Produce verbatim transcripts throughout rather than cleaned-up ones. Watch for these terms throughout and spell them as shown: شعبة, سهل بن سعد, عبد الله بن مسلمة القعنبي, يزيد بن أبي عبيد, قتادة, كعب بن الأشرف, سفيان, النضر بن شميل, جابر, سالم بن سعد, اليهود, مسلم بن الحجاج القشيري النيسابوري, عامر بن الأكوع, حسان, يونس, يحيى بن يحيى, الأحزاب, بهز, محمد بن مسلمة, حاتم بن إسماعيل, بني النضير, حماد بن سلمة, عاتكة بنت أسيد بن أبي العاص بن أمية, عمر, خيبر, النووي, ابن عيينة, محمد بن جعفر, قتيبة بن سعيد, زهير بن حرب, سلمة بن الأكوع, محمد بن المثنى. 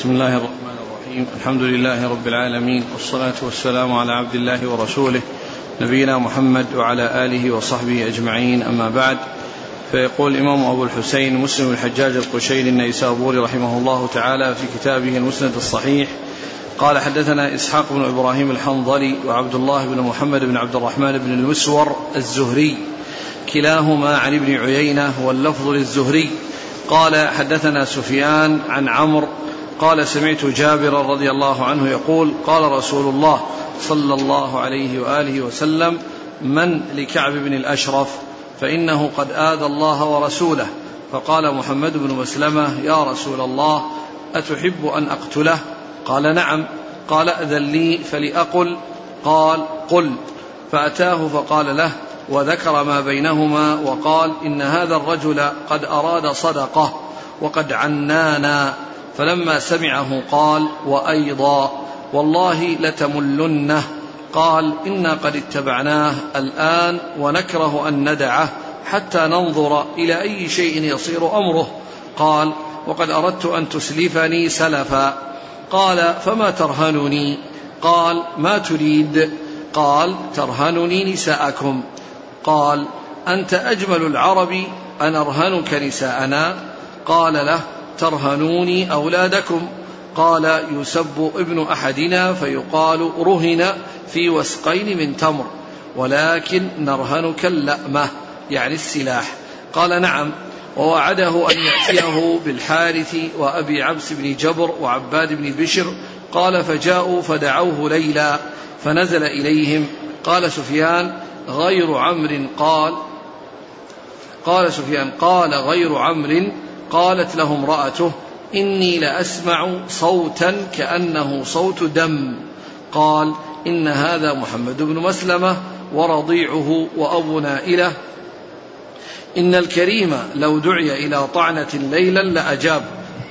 بسم الله الرحمن الرحيم. الحمد لله رب العالمين، والصلاة والسلام على عبد الله ورسوله نبينا محمد وعلى آله وصحبه أجمعين، أما بعد. فيقول الإمام أبو الحسين مسلم الحجاج القشيري النيسابوري رحمه الله تعالى في كتابه المسند الصحيح قال: حدثنا إسحاق بن إبراهيم الحنظلي وعبد الله بن محمد بن عبد الرحمن بن المسور الزهري كلاهما عن ابن عيينة، واللفظ للزهري. قال: حدثنا سفيان عن عمر قال: سمعت جابر رضي الله عنه يقول: قال رسول الله صلى الله عليه وآله وسلم: من لكعب بن الأشرف؟ فإنه قد آذى الله ورسوله. فقال محمد بن مسلمة: يا رسول الله، أتحب أن أقتله؟ قال: نعم. قال: أذن لي فلأقل؟ قال: قل. فأتاه فقال له، وذكر ما بينهما، وقال: إن هذا الرجل قد أراد صدقة وقد عنانا. فلما سمعه قال: وأيضا والله لتملنه. قال: إنا قد اتبعناه الآن ونكره أن ندعه حتى ننظر إلى أي شيء يصير أمره. قال: وقد أردت أن تسلفني سلفا. قال: فما ترهنني؟ قال: ما تريد؟ قال: ترهنني نساءكم. قال: أنت أجمل العرب، أنا أرهنك نساءنا؟ قال له: ترهنوني أولادكم. قال: يسب ابن أحدنا فيقال رهن في وسقين من تمر، ولكن نرهنك اللأمة، يعني السلاح. قال: نعم. ووعده أن يأتيه بالحارث وأبي عبس بن جبر وعباد بن بشر. قال: فجاءوا فدعوه ليلا فنزل إليهم. قال سفيان غير عمرو قال قال سفيان قال غير عمرو قالت له امرأته: إني لأسمع صوتا كأنه صوت دم. قال: إن هذا محمد بن مسلمة ورضيعه وأبو نائلة. إن الكريم لو دعي إلى طعنة ليلا لأجاب.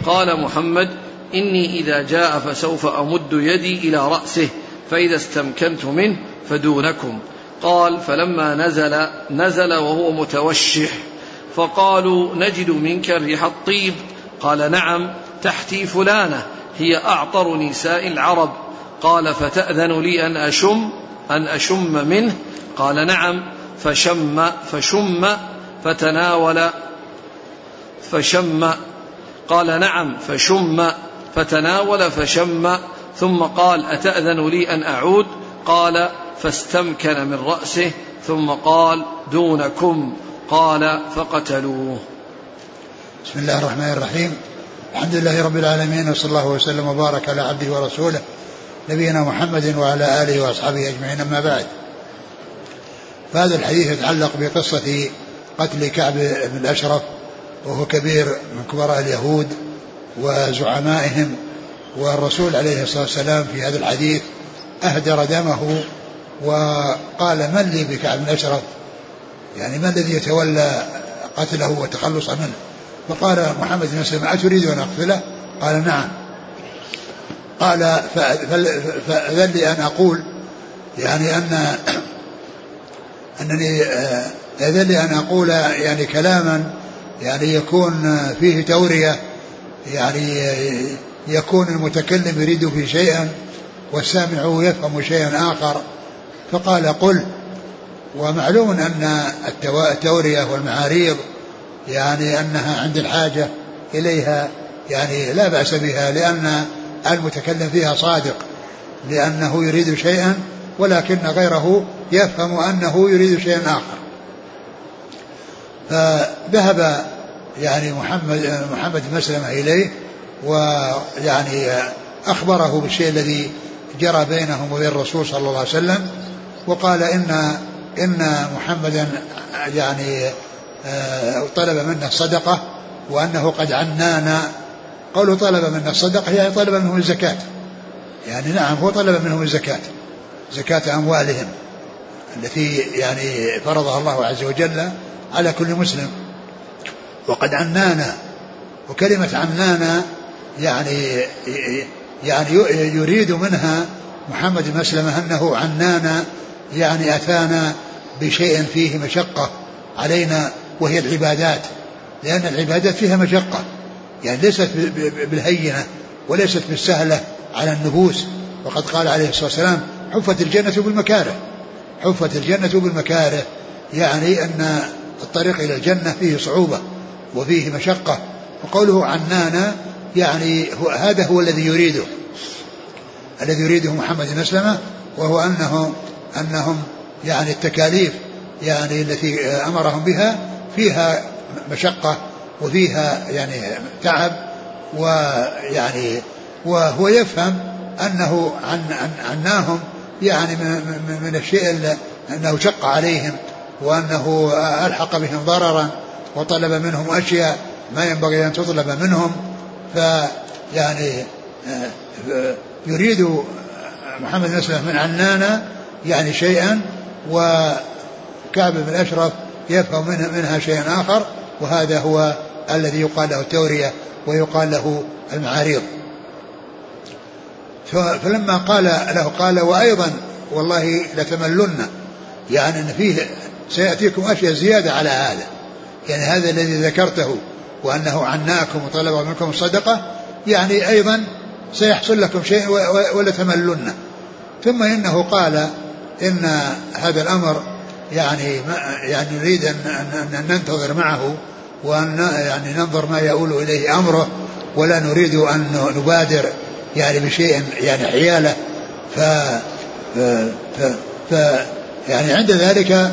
قال محمد: إني إذا جاء فسوف أمد يدي إلى رأسه، فإذا استمكنت منه فدونكم. قال: فلما نزل نزل وهو متوشح، فقالوا: نجد منك ريح الطيب. قال: نعم، تحتي فلانة هي أعطر نساء العرب. قال: فتأذن لي أن أشم أن أشم منه؟ قال: نعم. فشم فشم فتناول فشم قال: نعم. فشم فتناول فشم ثم قال: أتأذن لي أن أعود؟ قال: فاستمكن من رأسه ثم قال: دونكم. قال: فقتلوه. بسم الله الرحمن الرحيم. الحمد لله رب العالمين، وصلى الله وسلم وبارك على عبده ورسوله نبينا محمد وعلى آله وأصحابه أجمعين، أما بعد. فهذا الحديث يتعلق بقصة قتل كعب بن الأشرف، وهو كبير من كبراء اليهود وزعمائهم، والرسول عليه الصلاة والسلام في هذا الحديث أهدر دمه وقال: من لي بكعب بن الأشرف؟ يعني من الذي يتولى قتله وتخلص منه؟ فقال محمد بن مسلمة: أتريد أن أقتله؟ قال: نعم. قال: فأذن لي أن أقول، يعني أن أنني أذن لي أن أقول يعني كلاما يعني يكون فيه تورية، يعني يكون المتكلم يريد في شيئا والسامع يفهم شيئا آخر. فقال: قل. ومعلوم أن التورية والمعاريض يعني أنها عند الحاجة إليها، يعني لا بأس بها، لأن المتكلم فيها صادق، لأنه يريد شيئا ولكن غيره يفهم أنه يريد شيئا آخر. فذهب يعني محمد محمد بن مسلمة إليه، ويعني أخبره بالشيء الذي جرى بينهم وبين الرسول صلى الله عليه وسلم، وقال إن إن محمدا يعني طلب منه الصدقة وأنه قد عنانا. قوله طلب منه الصدقة يعني طلب منهم الزكاة، يعني نعم هو طلب منهم الزكاة، زكاة أموالهم التي يعني فرضها الله عز وجل على كل مسلم. وقد عنانا، وكلمة عنانا يعني يعني يريد منها محمد بن مسلمة أنه عنانا، يعني أتانا بشيء فيه مشقة علينا، وهي العبادات، لأن العبادات فيها مشقة، يعني ليست بالهينة، وليست بالسهلة على النفوس. وقد قال عليه الصلاة والسلام: حفت الجنة بالمكاره. حفت الجنة بالمكاره يعني أن الطريق إلى الجنة فيه صعوبة وفيه مشقة. وقوله عنانا يعني هو هذا هو الذي يريده الذي يريده محمد بن مسلمة، وهو أنه أنهم يعني التكاليف يعني التي أمرهم بها فيها مشقة وفيها يعني تعب، ويعني وهو يفهم أنه عن عناهم يعني من, من الشيء أنه شق عليهم وأنه ألحق بهم ضررا وطلب منهم أشياء ما ينبغي أن تطلب منهم. فيعني يريد محمد بن مسلمة من عنانا يعني شيئا، وكعب بن الأشرف يفهم منها شيئا آخر، وهذا هو الذي يقال له التورية ويقال له المعاريض. فلما قال له قال: وأيضا والله لتملن، يعني أن فيه سيأتيكم أشياء زيادة على هذا، يعني هذا الذي ذكرته وأنه عناكم وطلب منكم الصدقة يعني أيضا سيحصل لكم شيء ولتملن. ثم إنه قال إن هذا الأمر يعني يعني نريد أن, أن ننتظر معه وأن يعني ننظر ما يؤول إليه أمره، ولا نريد أن نبادر يعني بشيء يعني حيالة. ف, ف, ف يعني عند ذلك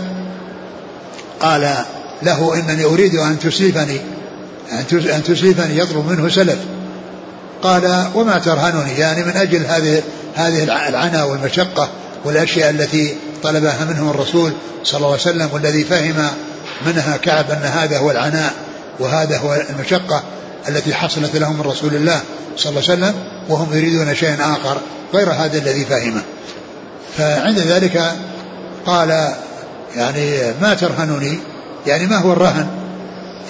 قال له: إنني أريد أن تسلفني أن تسلفني يطلب منه سلف. قال: وما ترهنني؟ يعني من أجل هذه هذه العناء والمشقة والأشياء التي طلبها منهم الرسول صلى الله عليه وسلم، والذي فهم منها كعب أن هذا هو العناء وهذا هو المشقة التي حصلت لهم من رسول الله صلى الله عليه وسلم، وهم يريدون شيء آخر غير هذا الذي فهمه. فعند ذلك قال: يعني ما ترهنني؟ يعني ما هو الرهن؟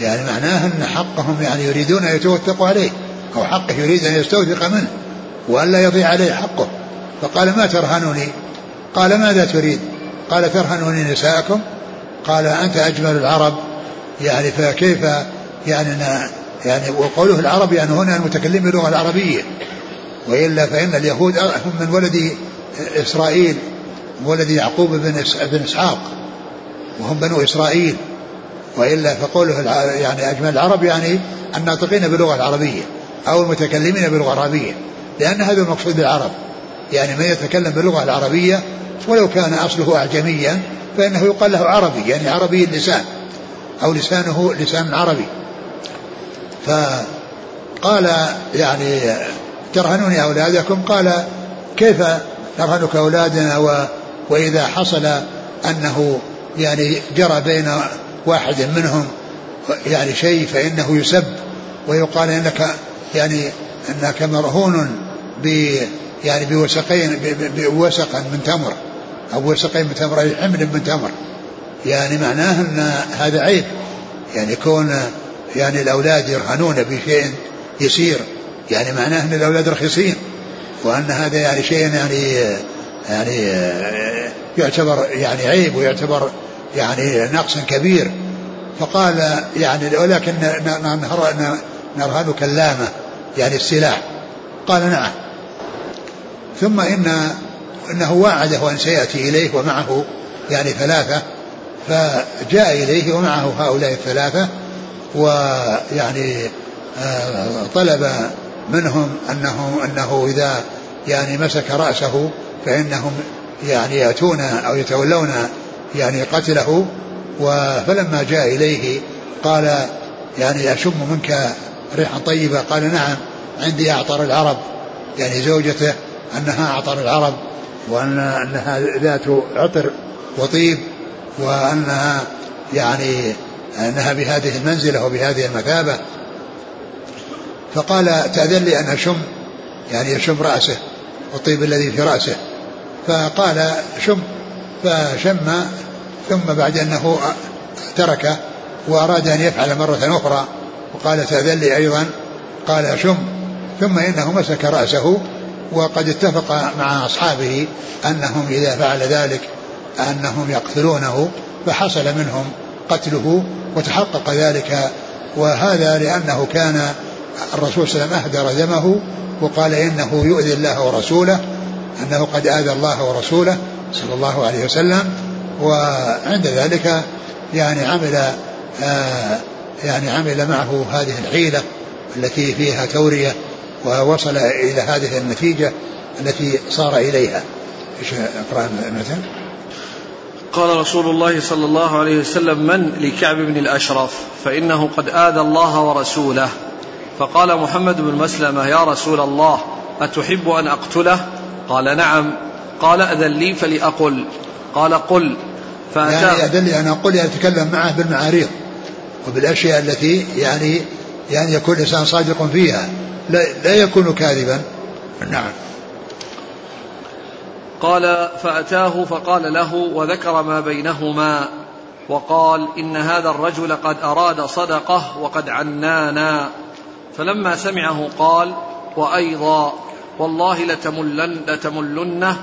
يعني معناه أن حقهم يعني يريدون أن يتوثقوا عليه، أو حقه يريد أن يستوثق منه وألا يضيع عليه حقه. فقال: ما ترهنني؟ قال: ماذا تريد؟ قال: ترهنني نساءكم. قال: أنت أجمل العرب، يعني فكيف يعني يعني وقوله العرب يعني هنا المتكلم باللغة العربية، وإلا فإن اليهود هم من ولد إسرائيل، ولد يعقوب بن إسحاق، وهم بنو إسرائيل. وإلا فقوله يعني أجمل العرب يعني الناطقين باللغة العربية أو المتكلمين باللغة العربية، لأن هذا المقصود بالعرب، يعني من يتكلم باللغة العربية ولو كان أصله أعجميا فإنه يقال له عربي، يعني عربي اللسان أو لسانه لسان عربي. فقال: يعني ترهنوني أولادكم؟ قال: كيف نرهنك أولادنا و... وإذا حصل أنه يعني جرى بين واحد منهم يعني شيء فإنه يسب ويقال إنك يعني أنك مرهون ب يعني بوسقين بوسقا من تمر أو وسقين من تمر أي حمل من تمر، يعني معناه أن هذا عيب، يعني كون يعني الأولاد يرهنون بشيء يسير، يعني معناه أن الأولاد رخيصين، وأن هذا يعني شيء يعني يعني يعتبر يعني عيب ويعتبر يعني نقص كبير. فقال: يعني ولكن نرهن كلامة، يعني السلاح. قال: نعم. ثم إن إنه وعده أن سيأتي إليه ومعه يعني ثلاثة، فجاء إليه ومعه هؤلاء الثلاثة، ويعني طلب منهم أنه, أنه إذا يعني مسك رأسه فإنهم يعني يأتون أو يتولون يعني قتله. فلما جاء إليه قال: يعني أشم منك ريحا طيبة؟ قال: نعم، عندي أعطر العرب، يعني زوجته أنها أعطر العرب، وأنها ذات عطر وطيب، وأنها يعني أنها بهذه المنزلة وبهذه المثابة. فقال: تأذن لي أن أشم، يعني أشم رأسه والطيب الذي في رأسه. فقال: شم. فشم، ثم بعد أنه تركه وأراد أن يفعل مرة أخرى وقال: تأذن لي أيضا. قال: شم. ثم إنه مسك رأسه، وقد اتفق مع أصحابه أنهم إذا فعل ذلك أنهم يقتلونه، فحصل منهم قتله وتحقق ذلك. وهذا لأنه كان الرسول صلى الله عليه وسلم أهدر دمه وقال إنه يؤذي الله ورسوله، أنه قد آذى الله ورسوله صلى الله عليه وسلم. وعند ذلك يعني عمل آه يعني عمل معه هذه الحيلة التي فيها تورية، ووصل إلى هذه النتيجة التي صار إليها. اقرأ مثلا. قال رسول الله صلى الله عليه وسلم: من لكعب بن الأشرف فإنه قد آذى الله ورسوله. فقال محمد بن مسلمة: يا رسول الله أتحب أن أقتله؟ قال: نعم. قال: أذن لي فلأقل. قال: قل. يعني أذن لي أن أقول، يتكلم معه بالمعاريض وبالأشياء التي يعني يعني يكون الإنسان صادق فيها، لا, لا يكون كاذبا. نعم. قال: فأتاه فقال له وذكر ما بينهما وقال: إن هذا الرجل قد أراد صدقه وقد عنانا. فلما سمعه قال: وأيضا والله لتملن لتملنه.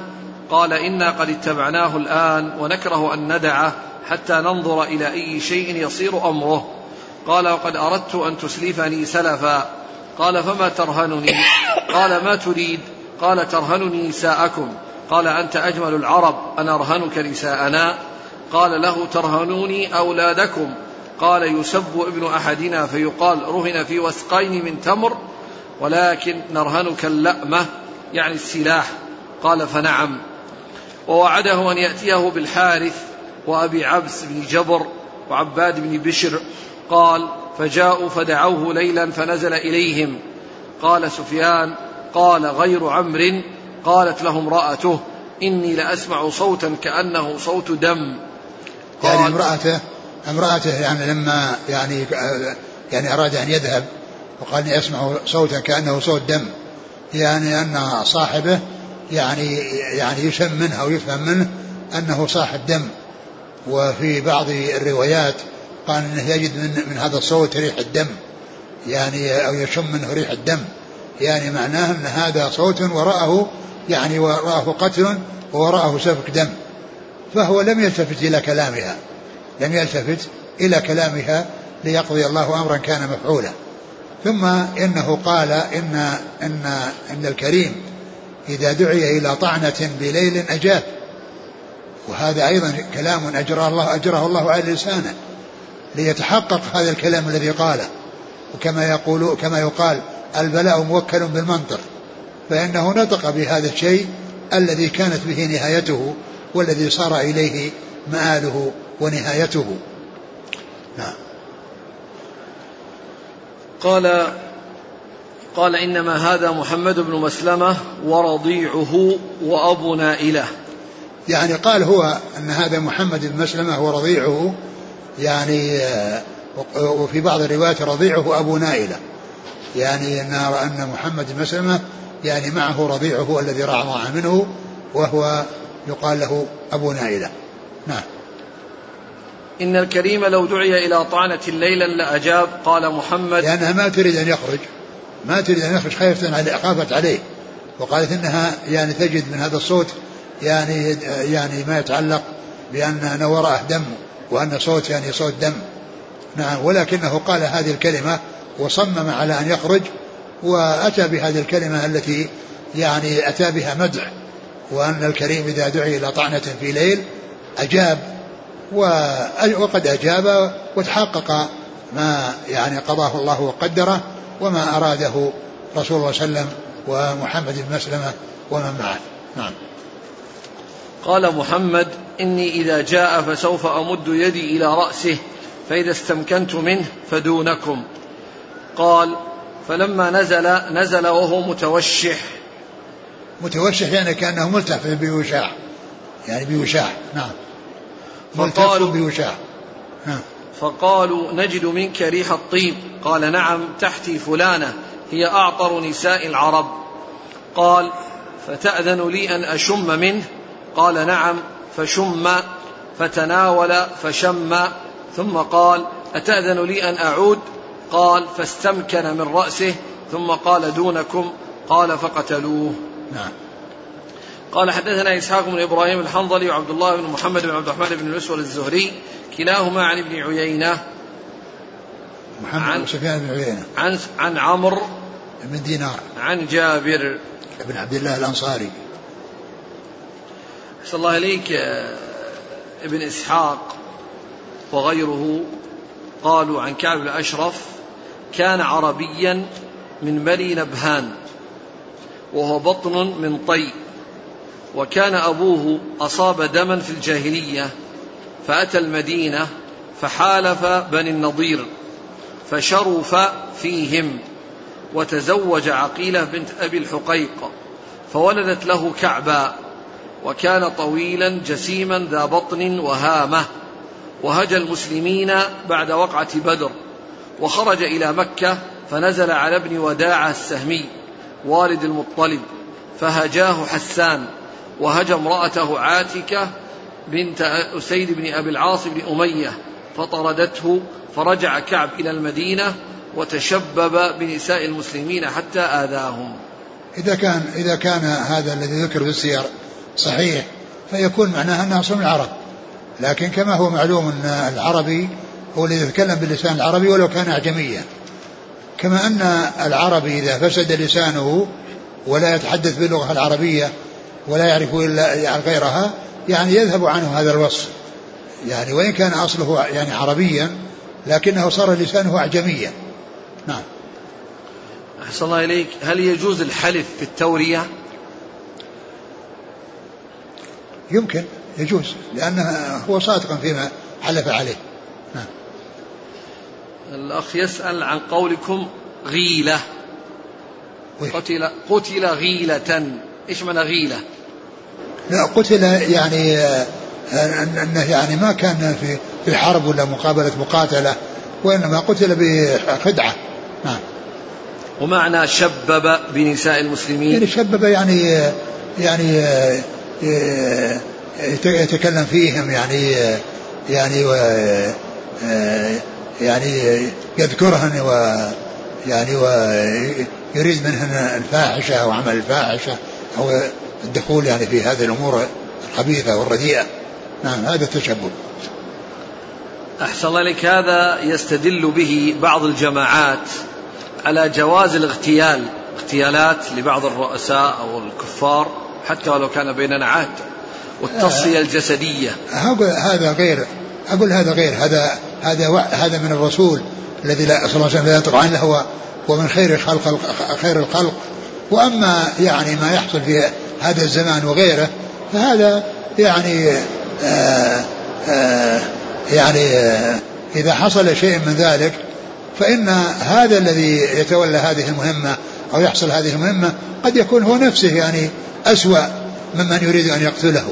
قال: إنا قد اتبعناه الآن ونكره أن ندعه حتى ننظر إلى أي شيء يصير أمره. قال: وقد أردت أن تسلفني سلفا. قال: فما ترهنني؟ قال: ما تريد؟ قال: ترهنني نساءكم. قال: أنت أجمل العرب، أنا أرهنك نساءنا؟ قال له: ترهنوني أولادكم. قال: يسب ابن أحدنا فيقال رهن في وثقين من تمر، ولكن نرهنك اللأمة يعني السلاح. قال: فنعم. ووعده أن يأتيه بالحارث وأبي عبس بن جبر وعباد بن بشر. قال: فجاءوا فدعوه ليلا فنزل إليهم. قال سفيان: قال غير عمرو: قالت لهم رأته: إني لأسمع صوتا كأنه صوت دم. قال يعني امرأته امرأته يعني لما يعني يعني أراد أن يذهب وقال إني أسمع صوتا كأنه صوت دم، يعني أن صاحبه يعني يعني يشم منه أو يفهم منه أنه صاحب دم. وفي بعض الروايات قال إنه يجد من, من هذا الصوت ريح الدم، يعني أو يشم منه ريح الدم، يعني معناه أن هذا صوت وراءه يعني وراءه قتل ووراءه سفك دم. فهو لم يلتفت إلى كلامها لم يلتفت إلى كلامها ليقضي الله أمرا كان مفعولا. ثم إنه قال إن, إن, إن الكريم إذا دعي إلى طعنة بليل أجاب، وهذا أيضا كلام أجره الله, أجره الله على لسانه ليتحقق هذا الكلام الذي قاله. وكما يقول كما يقال البلاء موكل بالمنطق، فإنه نطق بهذا الشيء الذي كانت به نهايته والذي صار إليه مآله ونهايته. نعم. قال قال إنما هذا محمد بن مسلمة ورضيعه وأبو نائلة. يعني قال هو أن هذا محمد بن مسلمة ورضيعه، يعني وفي بعض الروايات رضيعه أبو نائلة، يعني أن محمد بن مسلمة يعني معه رضيعه الذي رضع منه وهو يقال له أبو نائلة. نعم. إن الكريم لو دعي إلى طعنة ليلا لأجاب. قال محمد لأنها ما تريد أن يخرج ما تريد أن يخرج خايفة على إخافة عليه، وقالت إنها يعني تجد من هذا الصوت يعني يعني ما يتعلق بأن وراءه دم وأن صوت يعني صوت دم. نعم. ولكنه قال هذه الكلمة وصمم على أن يخرج، وأتى بهذه الكلمة التي يعني أتى بها مدح، وأن الكريم إذا دعي إلى طعنة في ليل أجاب، وقد أجاب وتحقق ما يعني قضاه الله وقدره وما أراده رسول الله صلى الله عليه وسلم ومحمد بن مسلمة ومن معه. نعم. قال محمد إني إذا جاء فسوف أمد يدي إلى رأسه فإذا استمكنت منه فدونكم. قال فلما نزل نزل وهو متوشح متوشح يعني كأنه ملتف بوشاح، يعني بوشاح. نعم. فقالوا بوشاح. نعم. فقالوا نجد منك ريح الطيب. قال نعم، تحتي فلانة هي أعطر نساء العرب. قال فتأذن لي أن أشم منه؟ قال نعم. فشم، فتناول فشم، ثم قال أتأذن لي أن أعود؟ قال فاستمكن من رأسه ثم قال دونكم. قال فقتلوه. نعم. قال حدثنا إسحاق بن إبراهيم الحنظلي وعبد الله بن محمد بن عبد الرحمن بن المثنى الزهري كلاهما عن ابن عيينة محمد بن سفيان بن عيينة عن عن عمرو من دينار عن جابر بن عبد الله الأنصاري. أحسن الله إليك. ابن إسحاق وغيره قالوا عن كعب بن الأشرف كان عربيا من بني نبهان وهو بطن من طي، وكان أبوه أصاب دما في الجاهلية فأتى المدينة فحالف بني النضير فشرف فيهم، وتزوج عقيلة بنت أبي الحقيق فولدت له كعبا، وكان طويلا جسيما ذا بطن وهامة، وهجى المسلمين بعد وقعة بدر وخرج إلى مكة فنزل على ابن وداعة السهمي والد المطلب فهجاه حسان، وهجى امرأته عاتكة بنت أسيد بن أبي العاص بن أمية فطردته، فرجع كعب إلى المدينة وتشبب بنساء المسلمين حتى آذاهم. إذا كان, إذا كان هذا الذي ذكر في السير صحيح فيكون معناها أنها أصل من العرب، لكن كما هو معلوم أن العربي هو الذي يتكلم باللسان العربي ولو كان أعجميا، كما أن العربي إذا فسد لسانه ولا يتحدث باللغة العربية ولا يعرف إلا غيرها يعني يذهب عنه هذا الوصف، يعني وإن كان أصله يعني عربيا لكنه صار لسانه أعجميا. نعم. أحسن الله إليك. هل يجوز الحلف في التورية؟ يمكن يجوز، لأنه هو صادقا فيما حلف عليه. نعم. الأخ يسأل عن قولكم غيلة قتل, قتل غيلة، إيش معنى غيلة؟ لا قتل يعني أنه يعني ما كان في في حرب ولا مقابلة مقاتلة، وإنما قتل بخدعة. نعم. ومعنى شبب بنساء المسلمين؟ يعني شبب يعني يعني يتكلم فيهم يعني يعني و يعني يذكرهن ويعني ويريد منهن الفاحشة أو عمل الفاحشة أو الدخول يعني في هذه الأمور الخبيثة والرديئة. نعم هذا التشبب. أحسن الله لك. هذا يستدل به بعض الجماعات على جواز الاغتيال، اغتيالات لبعض الرؤساء أو الكفار حتى ولو كان بيننا عهد، والتصفية الجسدية. هذا غير، أقول هذا غير، هذا هذا هذا من الرسول الذي لا صلى الله عليه وسلم لا يطلع عنه، هو ومن خير الخلق خير الخلق. وأما يعني ما يحصل في هذا الزمان وغيره فهذا يعني آآ آآ يعني آآ إذا حصل شيء من ذلك فإن هذا الذي يتولى هذه المهمة أو يحصل هذه المهمة قد يكون هو نفسه يعني أسوأ ممن يريد أن يقتله.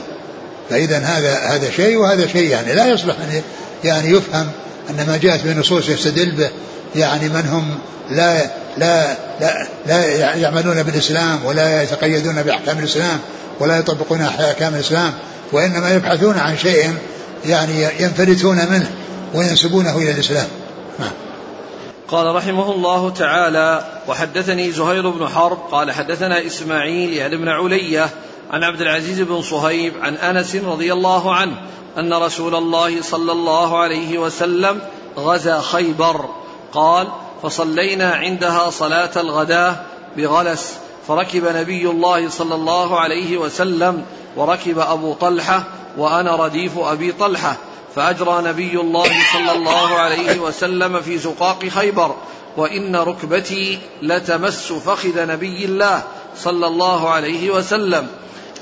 فإذا هذا هذا شيء وهذا شيء، يعني لا يصلح أن يعني يفهم أن ما جاءت بالنصوص يستدل به يعني من هم لا لا لا لا يعملون بالإسلام ولا يتقيدون بأحكام الإسلام ولا يطبقون أحكام الإسلام، وإنما يبحثون عن شيء يعني ينفلتون منه وينسبونه إلى الإسلام. نعم. قال رحمه الله تعالى: وحدثني زهير بن حرب قال حدثنا إسماعيل يعني بن علية عن عبد العزيز بن صهيب عن أنس رضي الله عنه أن رسول الله صلى الله عليه وسلم غزا خيبر. قال: فصلينا عندها صلاة الغداء بغلس، فركب نبي الله صلى الله عليه وسلم وركب أبو طلحة وأنا رديف أبي طلحة، فأجرى نبي الله صلى الله عليه وسلم في زقاق خيبر، وإن ركبتي لتمس فخذ نبي الله صلى الله عليه وسلم،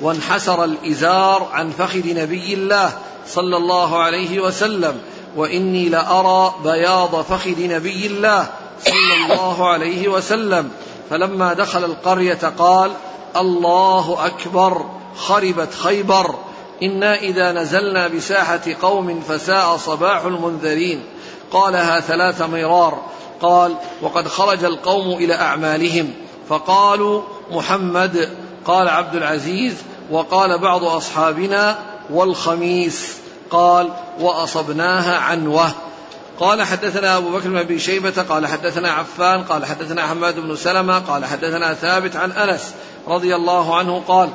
وانحسر الإزار عن فخذ نبي الله صلى الله عليه وسلم، وإني لأرى بياض فخذ نبي الله صلى الله عليه وسلم. فلما دخل القرية قال: الله أكبر، خربت خيبر، إنا إذا نزلنا بساحة قوم فساء صباح المنذرين. قالها ثلاث مرار. قال: وقد خرج القوم إلى أعمالهم فقالوا محمد. قال عبد العزيز: وقال بعض أصحابنا والخميس. قال: وأصبناها عنوة. قال: حدثنا أبو بكر بن أبي شيبة قال حدثنا عفان قال حدثنا حماد بن سلمة قال حدثنا ثابت عن أنس رضي الله عنه قال: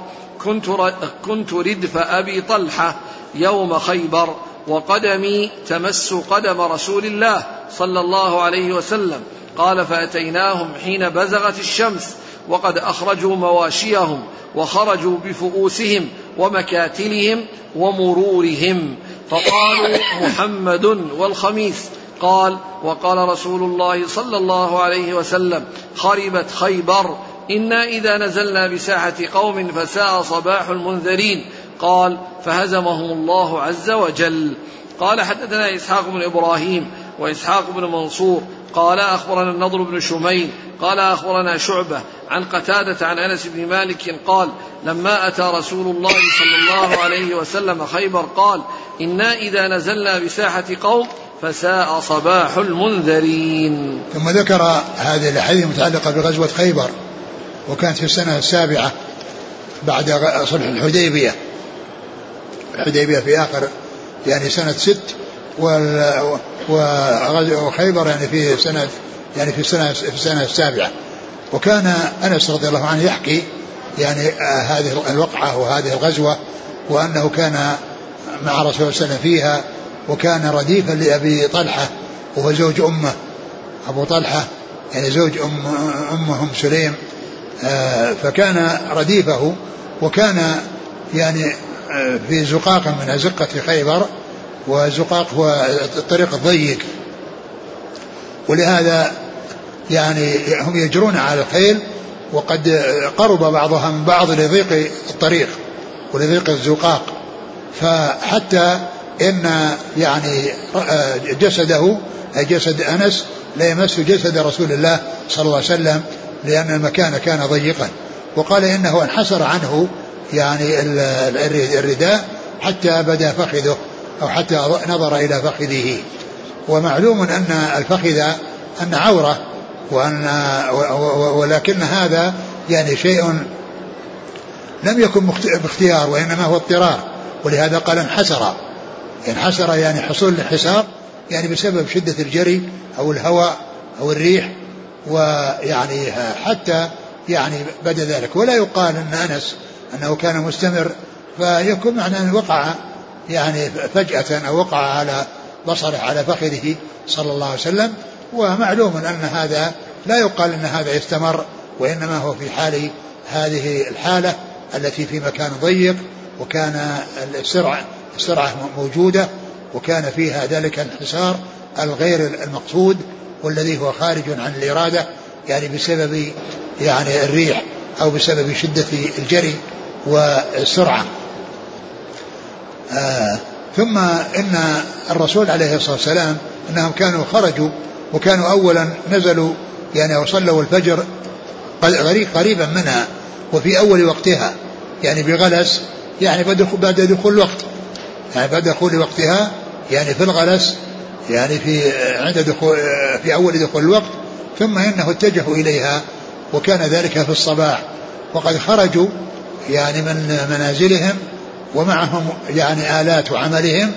كنت ردف أبي طلحة يوم خيبر، وقدمي تمس قدم رسول الله صلى الله عليه وسلم، قال فأتيناهم حين بزغت الشمس وقد أخرجوا مواشيهم وخرجوا بفؤوسهم ومكاتلهم ومرورهم فقالوا محمد والخميس. قال وقال رسول الله صلى الله عليه وسلم خربت خيبر إنا إذا نزلنا بساحة قوم فساء صباح المنذرين. قال فهزمهم الله عز وجل. قال حدثنا إسحاق بن إبراهيم وإسحاق بن منصور قال أخبرنا النضر بن شميل قال أخبرنا شعبة عن قتادة عن أنس بن مالك قال لما أتى رسول الله صلى الله عليه وسلم خيبر قال إنا إذا نزلنا بساحة قوم فساء صباح المنذرين. ثم ذكر هذه الأحاديث المتعلقة بغزوة خيبر وكانت في السنة السابعة بعد صلح الحديبية الحديبية في آخر يعني سنة ست وخيبر يعني في سنة يعني في السنة في السنة السابعة. وكان أنس رضي الله عنه يحكي يعني هذه الوقعة وهذه الغزوة وأنه كان مع رسول الله صلى الله عليه وسلم فيها وكان رديفا لأبي طلحة وهو زوج أمه أبو طلحة يعني زوج أم أمهم سليم فكان رديفه وكان يعني في زقاق من أزقة خيبر وزقاق هو الطريق الضيق ولهذا يعني هم يجرون على الخيل وقد قرب بعضها من بعض لضيق الطريق ولضيق الزقاق فحتى إن يعني جسده جسد أنس لا يمس جسد رسول الله صلى الله عليه وسلم لأن المكان كان ضيقا. وقال إنه انحسر عنه يعني الرداء حتى بدا فخذه أو حتى نظر إلى فخذه. ومعلوم أن الفخذ أن عورة وأن ولكن هذا يعني شيء لم يكن باختيار وإنما هو اضطرار ولهذا قال انحسر انحسر يعني حصول الانحسار يعني بسبب شدة الجري أو الهواء أو الريح ويعني حتى يعني بدأ ذلك. ولا يقال أن أنس أنه كان مستمر فيكون معنى أن وقع يعني فجأة أو وقع على بصره على فخذه صلى الله عليه وسلم. ومعلوم أن هذا لا يقال أن هذا يستمر وإنما هو في حال هذه الحالة التي في مكان ضيق وكان السرعة السرعة موجودة وكان فيها ذلك الانحسار الغير المقصود والذي هو خارج عن الإرادة يعني بسبب يعني الريح أو بسبب شدة الجري والسرعة. آه ثم إن الرسول عليه الصلاة والسلام أنهم كانوا خرجوا وكانوا أولا نزلوا يعني وصلوا الفجر قريبا منها وفي أول وقتها يعني بغلس يعني بعد دخول الوقت يعني بعد دخول وقتها يعني في الغلس يعني في عند دخول في أول دخول الوقت. ثم إنه اتجهوا إليها وكان ذلك في الصباح وقد خرجوا يعني من منازلهم ومعهم يعني آلات وعملهم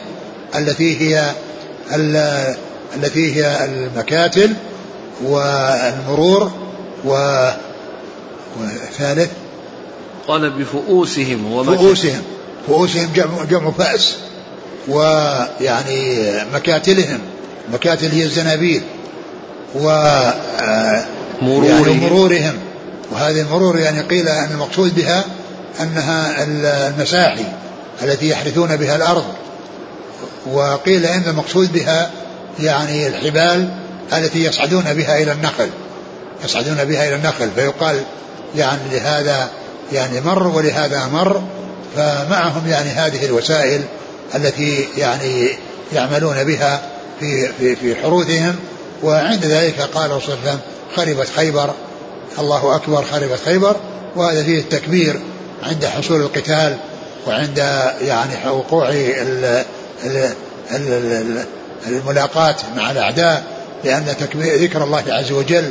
التي هي التي هي المكاتل والمرور و والثالث قال بفؤوسهم وفؤوسهم فؤوسهم جمع, جمع فأس ويعني مكاتلهم مكاتل هي الزنابير ومرورهم يعني مرورهم وهذه المرور يعني قيل أن المقصود بها أنها المساحي التي يحرثون بها الأرض وقيل أن المقصود بها يعني الحبال التي يصعدون بها إلى النخل يصعدون بها إلى النخل فيقال يعني لهذا يعني مر ولهذا مر فمعهم يعني هذه الوسائل التي يعني يعملون بها في, في, في حروثهم. وعند ذلك قال رسول الله خربت خيبر الله أكبر خربت خيبر وهذا فيه التكبير عند حصول القتال وعند يعني وقوع الملاقاة مع الأعداء لأن ذكر الله عز وجل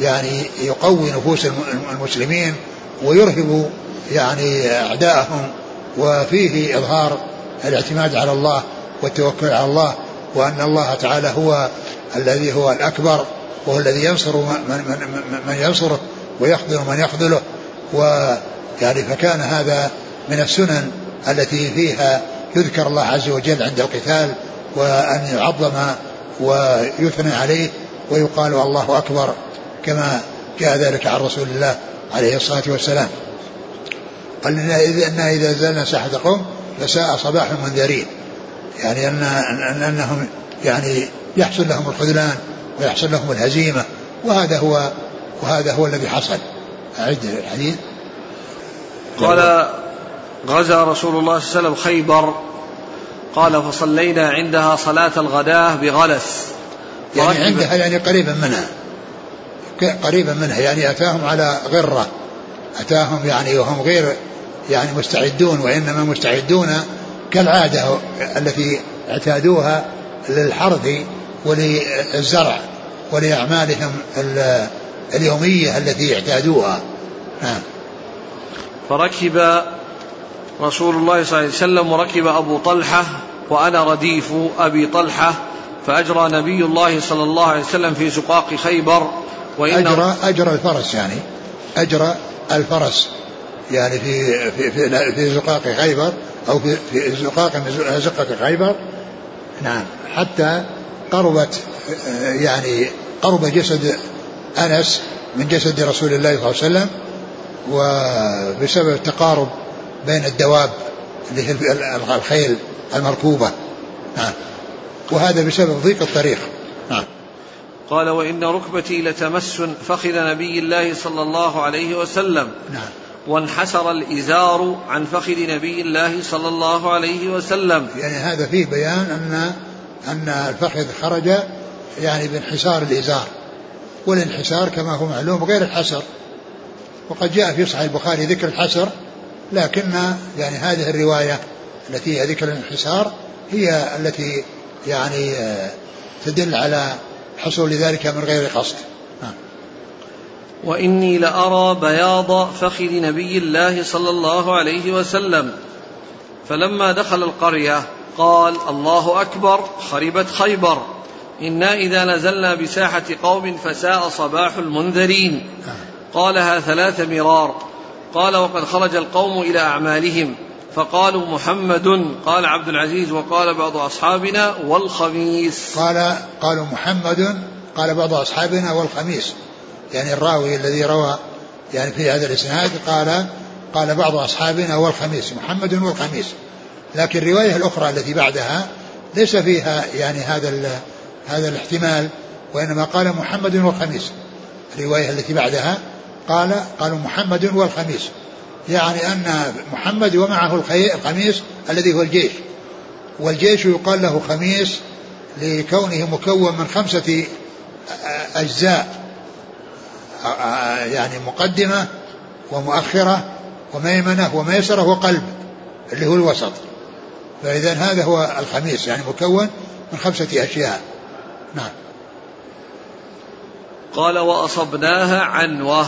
يعني يقوي نفوس المسلمين ويرهب يعني أعداءهم وفيه إظهار الاعتماد على الله والتوكل على الله وأن الله تعالى هو الذي هو الأكبر وهو الذي ينصر من, من, من ينصره ويخذل من يخذله و يعني فكان هذا من السنن التي فيها يذكر الله عز وجل عند القتال وأن يعظم ويثنى عليه ويقال الله أكبر كما جاء ذلك عن رسول الله عليه الصلاة والسلام. قال إن إذا زلنا ساحة قوم فساء صباح المنذرين, يعني أن أنهم يعني يحصل لهم الخذلان ويحصل لهم الهزيمة, وهذا هو وهذا هو الذي حصل. أعد الحديث. قال غزا رسول الله صلى الله عليه وسلم خيبر. قال فصلينا عندها صلاة الغداة بغلس, يعني عندها يعني قريبا منها قريبا منها يعني أتاهم على غرة, أتاهم يعني وهم غير يعني مستعدون, وإنما مستعدون كالعادة التي اعتادوها للحرث وللزرع ولأعمالهم اليومية التي اعتادوها. فركب رسول الله صلى الله عليه وسلم وركب أبو طلحة وأنا رديف أبي طلحة, فأجرى نبي الله صلى الله عليه وسلم في سقاق خيبر. وإن أجرى, أجرى الفرس يعني أجرى الفرس يعني في في في, في سقاق خيبر أو في, في سقاق زقة خيبر, نعم, حتى قربت يعني قرب جسد أنس من جسد رسول الله صلى الله عليه وسلم, وبسبب التقارب بين الدواب اللي هي الخيل المركوبة, نعم, وهذا بسبب ضيق الطريق. نعم. قال وإن ركبتي لتمس فخذ نبي الله صلى الله عليه وسلم, نعم, وانحسر الإزار عن فخذ نبي الله صلى الله عليه وسلم. يعني هذا فيه بيان أن أن الفخذ خرج يعني بانحسار الإزار, والانحسار كما هو معلوم غير الحسر, وقد جاء في صحيح البخاري ذكر الحسر, لكن يعني هذه الرواية التي هي ذكر الانحسار هي التي يعني تدل على حصول ذلك من غير قصد. وإني لأرى بياض فخذ نبي الله صلى الله عليه وسلم. فلما دخل القرية قال الله أكبر خربت خيبر, إنا إذا نزلنا بساحة قوم فساء صباح المنذرين. قالها ثلاث مرار. قال وقد خرج القوم إلى أعمالهم فقالوا محمد, قال عبد العزيز وقال بعض أصحابنا والخميس. قال قالوا محمد, قال بعض أصحابنا والخميس, يعني الراوي الذي روى يعني في هذا الإسناد قال قال بعض أصحابنا والخميس, محمد والخميس, لكن الرواية الأخرى التي بعدها ليس فيها يعني هذا هذا الاحتمال, وإنما قال محمد والخميس. الرواية التي بعدها قال قالوا محمد والخميس, يعني أن محمد ومعه الخميس الذي هو الجيش, والجيش يقال له خميس لكونه مكون من خمسة أجزاء, يعني مقدمة ومؤخرة وميمنة وميسرة وقلب اللي هو الوسط, فإذا هذا هو الخميس, يعني مكون من خمسة أشياء. نعم. قال وأصبناها عنوة.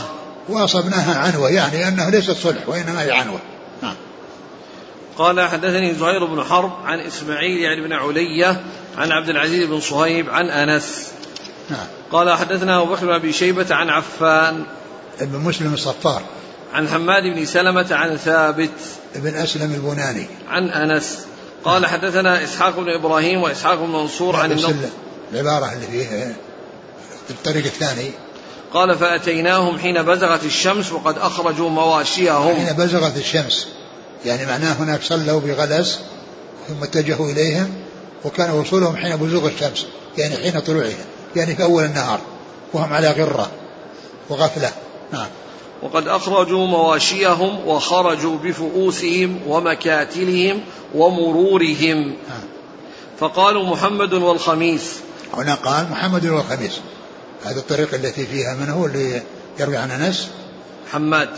وأصبناها عنوة يعني أنه ليس الصلح وإنما هي عنوة. نعم. قال حدثني زهير بن حرب عن إسماعيل يعني بن علية عن عبد العزيز بن صهيب عن أنس. نعم. قال حدثنا أبو بكر بن أبي شيبة عن عفان ابن مسلم الصفار عن حماد بن سلمة عن ثابت ابن أسلم البناني عن أنس. قال نعم. حدثنا إسحاق بن إبراهيم وإسحاق بن منصور عن النضر, العبارة اللي فيها الطريق الثاني. قال فأتيناهم حين بزغت الشمس وقد أخرجوا مواشيهم. حين بزغت الشمس يعني معناه هناك صلوا بغلس ثم اتجهوا إليهم, وكان وصولهم حين بزوغ الشمس يعني حين طلوعها, يعني في أول النهار, وهم على غرة وغفلة. نعم. وقد أخرجوا مواشيهم وخرجوا بفؤوسهم ومكاتلهم ومرورهم. نعم. فقالوا محمد والخميس. هنا قال محمد والخميس, هذا الطريق التي فيها من هو اللي يروي عن أنس؟ حماد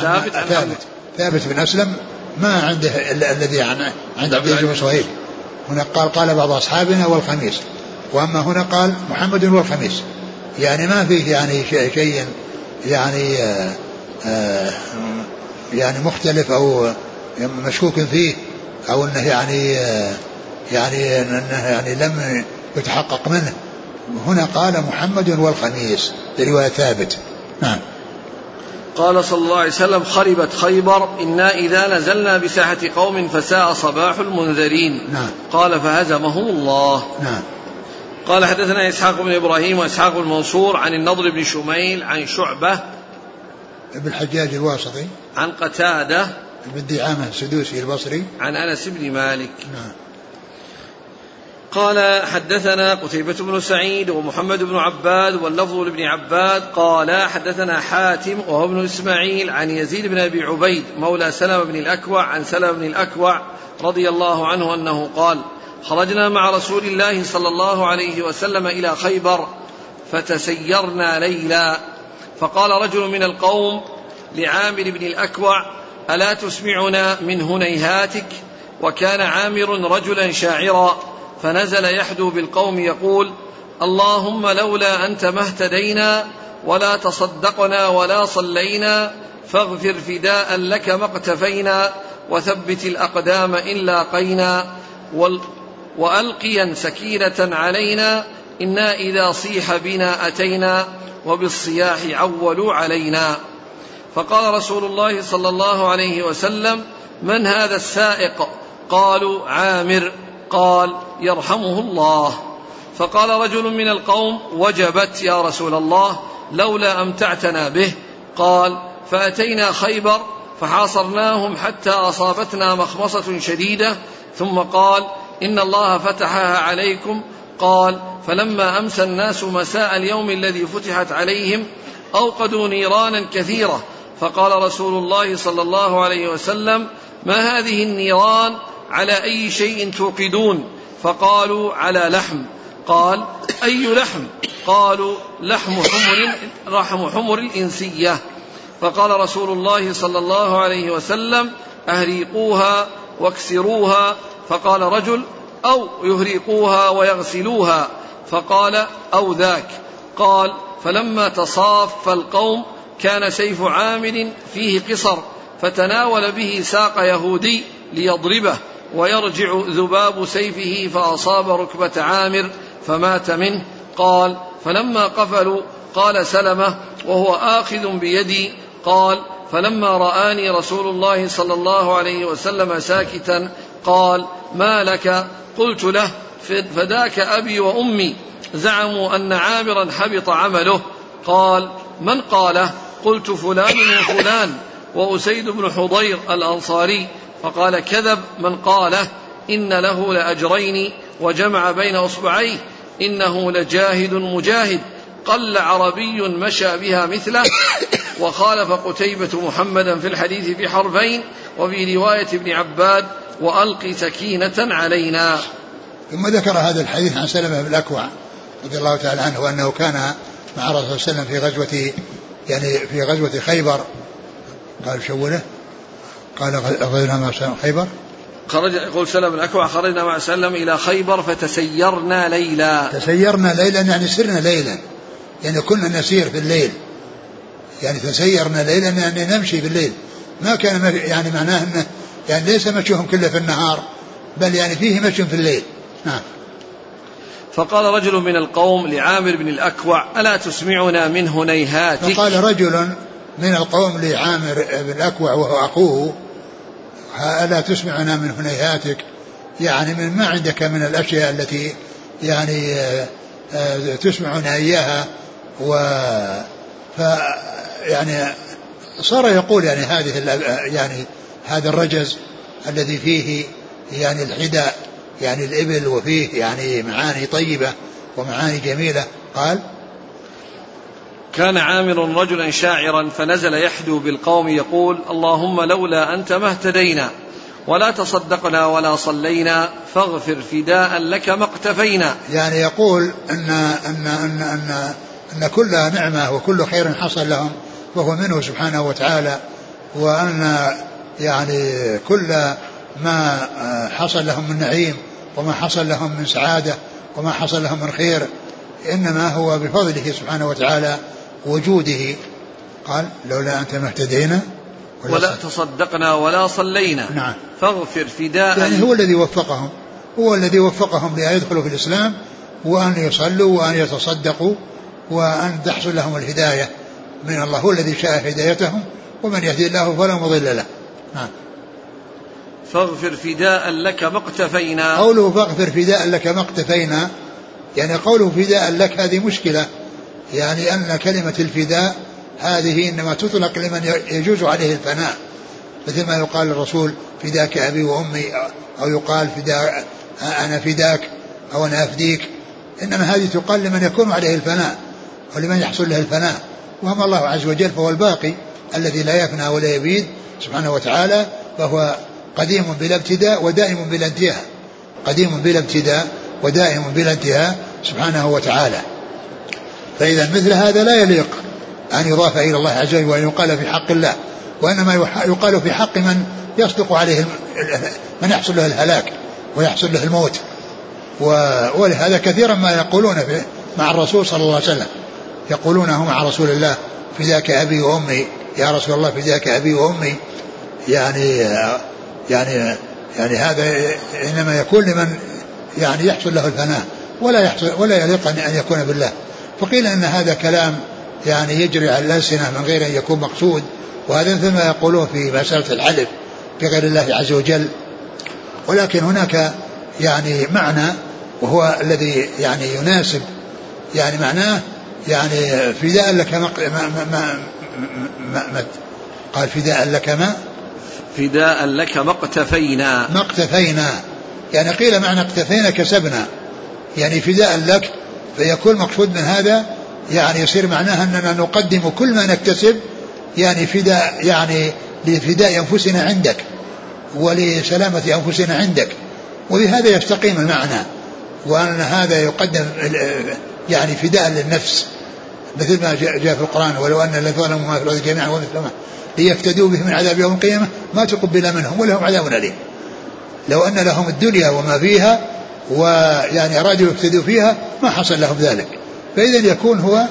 ثابت ثابت, ثابت بن أسلم, ما عنده إلا الذي عن عند عبد العزيز بن صهيب. هنا قال قال بعض أصحابنا والخميس, وأما هنا قال محمد والخميس, يعني ما فيه يعني شيء يعني آآ آآ يعني مختلف أو مشكوك فيه, أو أنه يعني يعني أنه يعني لم يتحقق منه. هنا قال محمد والخميس لرواية ثابت. نعم. قال صلى الله عليه وسلم خربت خيبر, إنا إذا نزلنا بساحة قوم فساء صباح المنذرين. نعم. قال فهزمهم الله. نعم. قال حدثنا إسحاق بن إبراهيم وإسحاق المنصور عن النضر بن شميل عن شعبة ابن الحجاج الواسطي عن قتادة ابن دعامة السدوسي البصري عن أنس بن مالك. نعم. قال حدثنا قتيبة بن سعيد ومحمد بن عباد واللفظ لابن عباد قال حدثنا حاتم وهو ابن إسماعيل عن يزيد بن أبي عبيد مولى سلمة بن الأكوع عن سلمة بن الأكوع رضي الله عنه أنه قال خرجنا مع رسول الله صلى الله عليه وسلم إلى خيبر فتسيرنا ليلا فقال رجل من القوم لعامر بن الأكوع ألا تسمعنا من هنيهاتك؟ وكان عامر رجلا شاعرا فنزل يحدو بالقوم يقول اللهم لولا أنت ما اهتدينا ولا تصدقنا ولا صلينا فاغفر فداء لك ما اقتفينا وثبت الأقدام إن لاقينا وألقيا سكينة علينا إنا إذا صيح بنا أتينا وبالصياح عولوا علينا. فقال رسول الله صلى الله عليه وسلم من هذا السائق؟ قالوا عامر. قال يرحمه الله. فقال رجل من القوم وجبت يا رسول الله لولا أمتعتنا به. قال فأتينا خيبر فحاصرناهم حتى أصابتنا مخمصة شديدة ثم قال إن الله فتحها عليكم. قال فلما أمسى الناس مساء اليوم الذي فتحت عليهم أوقدوا نيرانا كثيرة فقال رسول الله صلى الله عليه وسلم ما هذه النيران؟ على أي شيء توقدون؟ فقالوا على لحم. قال أي لحم؟ قالوا لحم حمر رحم حمر الإنسية. فقال رسول الله صلى الله عليه وسلم أهريقوها واكسروها. فقال رجل أو يهريقوها ويغسلوها؟ فقال أو ذاك. قال فلما تصاف القوم كان سيف عامل فيه قصر فتناول به ساق يهودي ليضربه ويرجع ذباب سيفه فأصاب ركبة عامر فمات منه. قال فلما قفلوا قال سلمة وهو آخذ بيدي قال فلما رآني رسول الله صلى الله عليه وسلم ساكتا قال ما لك؟ قلت له فداك أبي وأمي زعموا أن عامرا حبط عمله. قال من قاله؟ قلت فلان وفلان وأسيد بن حضير الأنصاري. فقال كذب من قاله إن له لأجرين وجمع بين أصبعيه إنه لجاهد مجاهد قل عربي مشى بها مثله. وخالف قتيبة محمدا في الحديث بحرفين وفي رواية ابن عباد وألقي سكينة علينا. ثم ذكر هذا الحديث عن سلمة بن الأكوع رضي الله تعالى عنه وأنه كان مع رسول الله صلى الله عليه وسلم في غزوة يعني في غزوة خيبر. قال شوله قال خرجنا مع سلم خيبر خرج يقول سلم بن الأكوع خرجنا مع سلم إلى خيبر فتسيرنا ليلا. تسيرنا ليلا يعني سرنا ليلا يعني كنا نسير في الليل يعني تسيرنا ليلا يعني نمشي في الليل ما كان يعني معناه أنه يعني ليس مشيهم كله في النهار بل يعني فيه مشي في الليل. نعم. فقال رجل من القوم لعامر بن الأكوع ألا تسمعنا من هنيهاتك؟ فقال رجل من القوم لعامر بن الأكوع وهو أخوه ألا تسمعنا من هنيهاتك يعني من ما عندك من الأشياء التي يعني تسمعنا إياها. و يعني صار يقول يعني هذه يعني هذا الرجز الذي فيه يعني الحداء يعني الإبل وفيه يعني معاني طيبة ومعاني جميلة. قال كان عامر رجلا شاعرا فنزل يحدو بالقوم يقول اللهم لولا أنت ما اهتدينا ولا تصدقنا ولا صلينا فاغفر فداء لك ما اقتفينا. يعني يقول أن, أن, أن, أن, أن كل نعمة وكل خير حصل لهم وهو منه سبحانه وتعالى وأن يعني كل ما حصل لهم من نعيم وما حصل لهم من سعادة وما حصل لهم من خير إنما هو بفضله سبحانه وتعالى وجوده. قال لولا أنت ما اهتدينا ولا, ولا تصدقنا ولا صلينا. نعم. فاغفر فداء يعني هو الذي وفقهم هو الذي وفقهم لأن يدخلوا في الإسلام وأن يصلوا وأن يتصدقوا وأن تحصل لهم الهداية من الله هو الذي شاء هدايتهم ومن يهدي الله فلا مضل له. نعم. فاغفر فداء لك ما اقتفينا. قوله فاغفر فداء لك ما اقتفينا يعني قوله فداء لك هذه مشكلة، يعني أن كلمة الفداء هذه إنما تطلق لمن يجوز عليه الفناء، مثل ما يقال الرسول فداك أبي وأمي، أو يقال فداء أنا فداك أو أنا أفديك، إنما هذه تقال لمن يكون عليه الفناء ولمن يحصل له الفناء، وأما الله عز وجل فهو الباقي الذي لا يفنى ولا يبيد سبحانه وتعالى، فهو قديم بلا ابتداء ودائم بلا انتهاء، قديم بلا ابتداء ودائم بلا انتهاء سبحانه وتعالى. فإذا مثل هذا لا يليق أن يضاف إلى الله عز وجل وأن يقال في حق الله، وإنما يقال في حق من يصدق عليه، من يحصل له الهلاك ويحصل له الموت. ولهذا كثيرا ما يقولون مع الرسول صلى الله عليه وسلم، يقولونه مع رسول الله فداك أبي وأمي، يا رسول الله فداك أبي وأمي، يعني يعني يعني هذا إنما يكون لمن يعني يحصل له الفناء ولا يحصل ولا يليق أن يكون بالله. فقيل أن هذا كلام يعني يجري على الألسنة من غير أن يكون مقصود، وهذا مثل ما يقولوه في مسألة الحلف في غير الله عز وجل، ولكن هناك يعني معنى وهو الذي يعني يناسب، يعني معناه يعني فداء لك ما ما ما ما قال فداء لك ما فداء لك ما اقتفينا ما اقتفينا يعني قيل معنى اقتفينا كسبنا، يعني فداء لك، فيكون مقصود من هذا يعني يصير معناها أننا نقدم كل ما نكتسب يعني فداء، يعني لفداء أنفسنا عندك ولسلامة أنفسنا عندك، وبهذا يستقيم المعنى، وأن هذا يقدم يعني فداء للنفس، مثل ما جاء في القرآن ولو أن الذين ظلموا ما في الأرض جميعا ومثله ليفتدوا به من عذاب يوم القيامة ما تقبل منهم ولهم عذاب أليم، لو أن لهم الدنيا وما فيها ويعني أرادوا يفتدوا فيها ما حصل لهم ذلك. فإذا يكون هو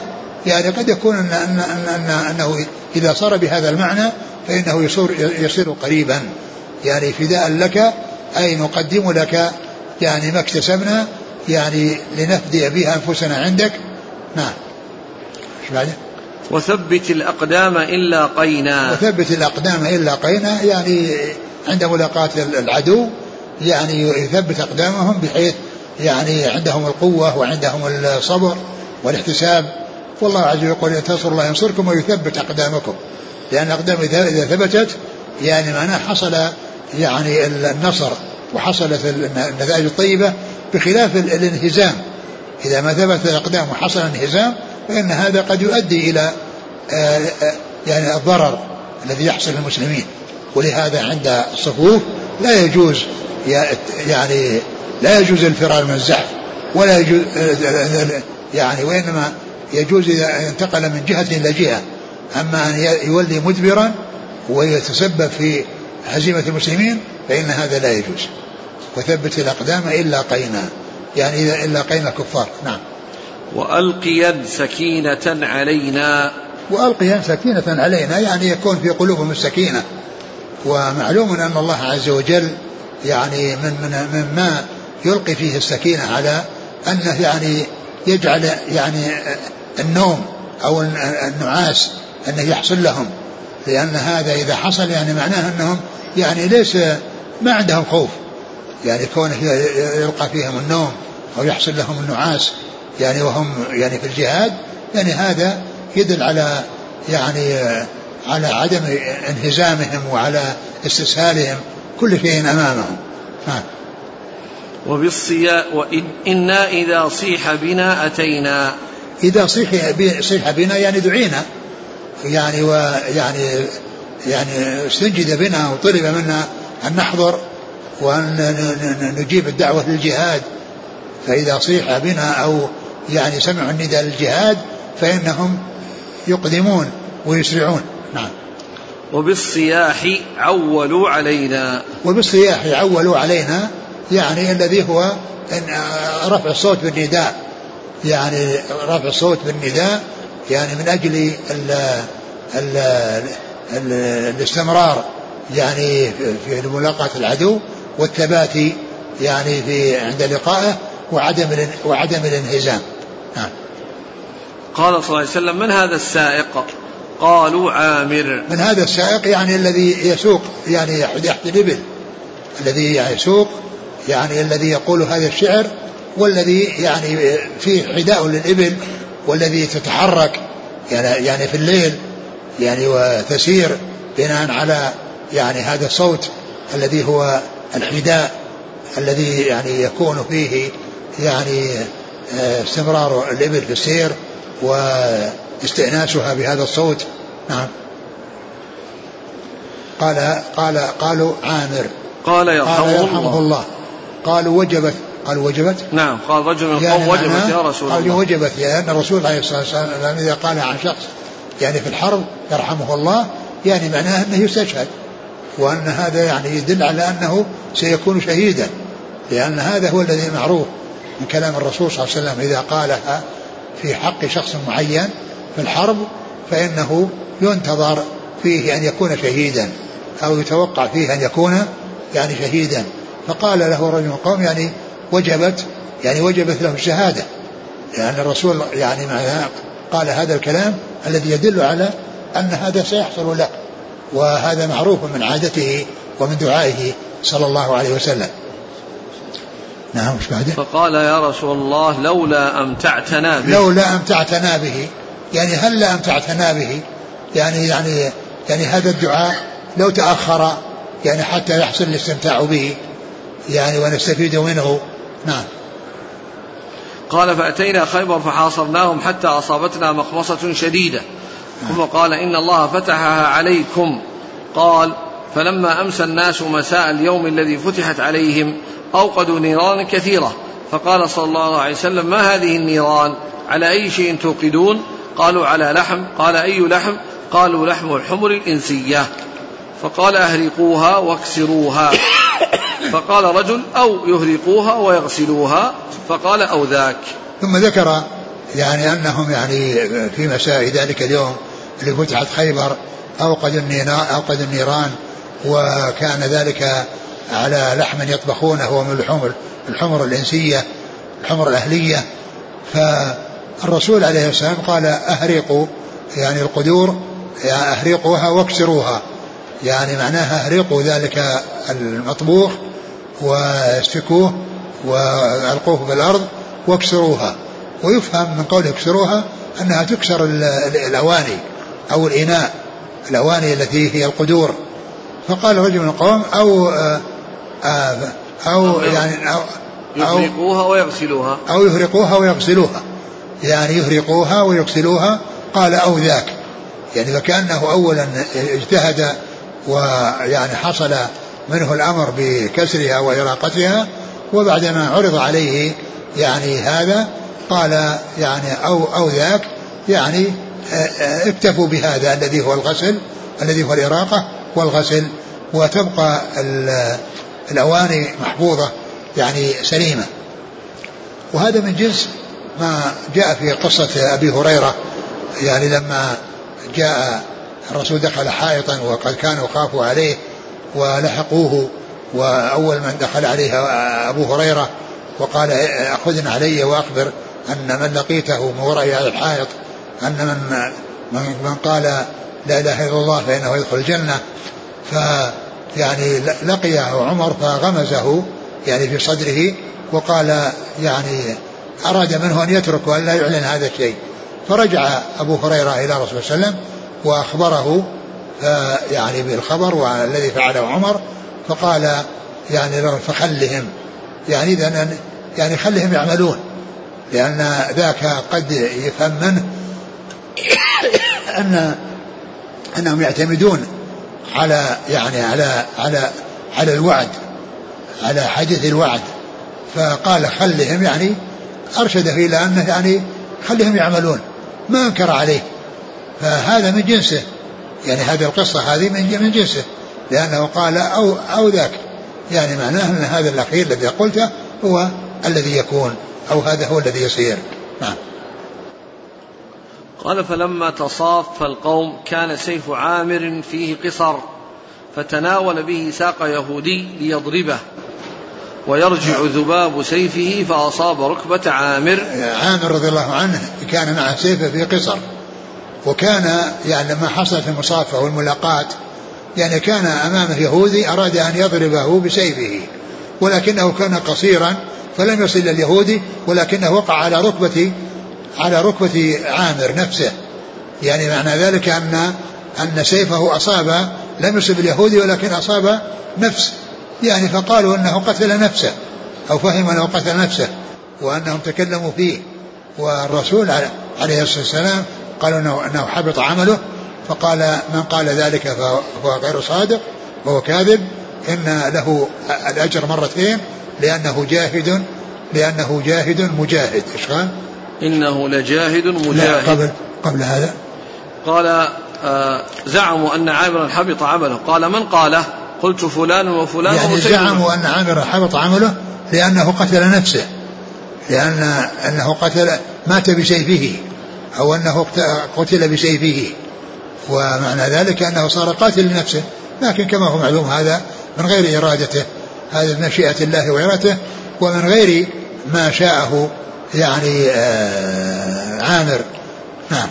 يعني قد يكون أن أن أن أنه إذا صار بهذا المعنى فإنه يصير يصير قريبا، يعني فداء لك أي نقدم لك يعني ما اكتسبنا يعني لنفدي بها أنفسنا عندك. نعم. شو بعده؟ وثبت الأقدام إلا قينا وثبت الأقدام إلا قينا يعني عند ملاقاة العدو يعني يثبت أقدامهم بحيث يعني عندهم القوة وعندهم الصبر والاحتساب، والله عز وجل يقول ينتصر الله ينصركم ويثبت أقدامكم، لأن أقدام إذا ثبتت يعني معناه حصل يعني النصر وحصلت النتائج الطيبة، بخلاف الانهزام إذا ما ثبت الأقدام وحصل انهزام فإن هذا قد يؤدي إلى يعني الضرر الذي يحصل للمسلمين. ولهذا عند الصفوف لا يجوز يعني لا يجوز الفرار من الزحف ولا يجوز يعني، وإنما يجوز إذا انتقل من جهة إلى جهة، أما أن يولي مدبرا ويتسبب في هزيمة المسلمين فإن هذا لا يجوز. وثبت الأقدام إلا قينا يعني إذا إلا قينا كفار. نعم. وألق يد سكينة علينا وألق يد سكينة علينا يعني يكون في قلوبهم السكينة، ومعلوم أن الله عز وجل يعني من من مما يلقي فيه السكينة على أنه يعني يجعل يعني النوم أو النعاس أنه يحصل لهم، لأن هذا إذا حصل يعني معناه أنهم يعني ليس ما عندهم خوف، يعني كونه يلقى فيهم النوم أو يحصل لهم النعاس يعني وهم يعني في الجهاد، يعني هذا يدل على يعني على عدم انهزامهم وعلى استسهالهم، كل شيء أمامهم. ها. وبالصيا وإنا إذا صيح بنا أتينا إذا صيح بنا يعني دعينا، يعني ويعني يعني استنجد بنا وطلب منا أن نحضر وأن نجيب الدعوة للجهاد، فإذا صيح بنا أو يعني سمعوا النداء للجهاد فإنهم يقدمون ويسرعون. نعم. وبالصياح عولوا علينا وبالصياح عولوا علينا يعني الذي هو رفع الصوت بالنداء، يعني رفع الصوت بالنداء يعني من أجل ال ال ال الاستمرار يعني في ملاقاة العدو، والثبات يعني في عند لقائه، وعدم وعدم الانهزام. نعم. قال صلى الله عليه وسلم من هذا السائق؟ قالوا عامر. من هذا السائق يعني الذي يسوق يعني يحمل الإبل، الذي يسوق يعني الذي يقول هذا الشعر والذي يعني فيه حذاء للإبل والذي تتحرك يعني, يعني في الليل يعني وتسير بناء على يعني هذا الصوت الذي هو الحذاء الذي يعني يكون فيه يعني استمرار الإبل في السير واستئناسها بهذا الصوت. نعم. قال قال قالوا عامر قال يرحمه الله. قالوا وجبت قالوا وجبت نعم قال رجل من قوم وجبت يا رسول الله. قالوا وجبت لأن الرسول عليه الصلاة والسلام إذا قال عن شخص يعني في الحرب يرحمه الله يعني معناه أنه يستشهد، وأن هذا يعني يدل على أنه سيكون شهيدا، لأن هذا هو الذي معروف من كلام الرسول صلى الله عليه وسلم إذا قالها في حق شخص معين في الحرب فإنه ينتظر فيه أن يكون شهيدا أو يتوقع فيه أن يكون يعني شهيدا. فقال له رجل من قوم يعني وجبت يعني وجبت له الشهادة، لأن الرسول يعني قال هذا الكلام الذي يدل على أن هذا سيحصل له، وهذا معروف من عادته ومن دعائه صلى الله عليه وسلم. نعم. فقال يا رسول الله لولا أمتعتنا به لولا أمتعتنا به يعني هل أمتعتنا به يعني يعني يعني هذا الدعاء لو تأخر يعني حتى يحصل الاستمتاع به يعني ونستفيد منه. نعم. قال فأتينا خيبر فحاصرناهم حتى أصابتنا مخمصة شديدة. نعم. ثم قال إن الله فتحها عليكم. قال فلما أمسى الناس مساء اليوم الذي فتحت عليهم أوقدوا نيران كثيرة، فقال صلى الله عليه وسلم ما هذه النيران؟ على أي شيء توقدون؟ قالوا على لحم. قال أي لحم؟ قالوا لحم الحمر الإنسية. فقال أهرقوها واكسروها. فقال رجل أو يهرقوها ويغسلوها. فقال أو ذاك. ثم ذكر يعني أنهم يعني في مساء ذلك اليوم اللي فتحت خيبر أوقد النيران، وكان ذلك على لحم يطبخونه هو من الحمر الحمر الإنسية الحمر الأهلية. فالرسول عليه السلام قال أهرقوا يعني القدور يعني أهرقوها واكسروها، يعني معناها أهرقوا ذلك المطبوخ واسفكوه وألقوه بالأرض واكسروها. ويفهم من قوله اكسروها أنها تكسر الأواني أو الإناء الأواني التي هي القدور. فقال رجل من القوم أو آآ آآ أو يعني أو يهرقوها ويغسلوها أو يهرقوها ويغسلوها يعني يهرقوها ويغسلوها. قال أو ذاك يعني فكأنه أولا اجتهد ويعني حصل منه الأمر بكسرها وإراقتها، وبعدما عرض عليه يعني هذا قال يعني أو أو ذاك يعني اكتفوا بهذا الذي هو الغسل الذي هو الإراقة والغسل، وتبقى الأواني محفوظة يعني سليمة. وهذا من جنس ما جاء في قصة أبي هريرة يعني لما جاء الرسول دخل حائطا وقد كانوا خافوا عليه ولحقوه، وأول من دخل عليه أبو هريرة وقال أخذنا علي وأخبر أن من لقيته من وراء هذا الحائط أن من, من, من قال لا إله إلا الله فإنه يدخل الجنة. فيعني لقيه عمر فغمزه يعني في صدره وقال يعني أراد منه أن يترك وأن لا يعلن هذا الشيء. فرجع أبو هريرة إلى رسول الله صلى الله عليه وسلم وأخبره يعني بالخبر والذي فعله عمر، فقال يعني فخلهم يعني إذن يعني خلهم يعملون، لأن ذاك قد يفهم منه أن أنهم يعتمدون على يعني على على على الوعد على حديث الوعد. فقال خلهم يعني أرشده إلى أنه يعني خلهم يعملون ما أنكر عليه، فهذا من جنسه يعني هذه القصة هذه من جنسه، لأنه قال أو أو ذاك يعني معناه أن هذا الأخير الذي قلته هو الذي يكون أو هذا هو الذي يصير. نعم. قال فلما تصاف القوم كان سيف عامر فيه قصر، فتناول به ساق يهودي ليضربه، ويرجع ذباب سيفه فأصاب ركبة عامر. عامر رضي الله عنه كان مع سيفه في قصر، وكان يعني لما حصلت المصافة والملاقات يعني كان أمامه يهودي أراد أن يضربه بسيفه، ولكنه كان قصيرا فلم يصل اليهودي ولكنه وقع على ركبة على ركبة عامر نفسه. يعني معنى ذلك أن أن سيفه أصاب لم يصب اليهودي ولكن أصاب نفسه، يعني فقالوا أنه قتل نفسه أو فهم أنه قتل نفسه وأنهم تكلموا فيه. والرسول عليه الصلاة والسلام قالوا أنه حبط عمله، فقال من قال ذلك فهو غير صادق وهو كاذب، إن له الأجر مرتين لأنه جاهد لأنه جاهد مجاهد. إيش قال؟ إنه لجاهد مجاهد. قبل قبل هذا قال آه زعموا أن عامرا حبط عمله. قال من قاله؟ قلت فلان وفلان. يعني زعموا أن عامرا حبط عمله لأنه قتل نفسه، لأن أنه قتل مات بسيفه أو أنه قتل بسيفه، ومعنى ذلك أنه صار قاتل لنفسه، لكن كما هو معلوم هذا من غير إرادته، هذا من مشيئة الله وإرادته ومن غير ما شاءه يعني آه عامر. نعم.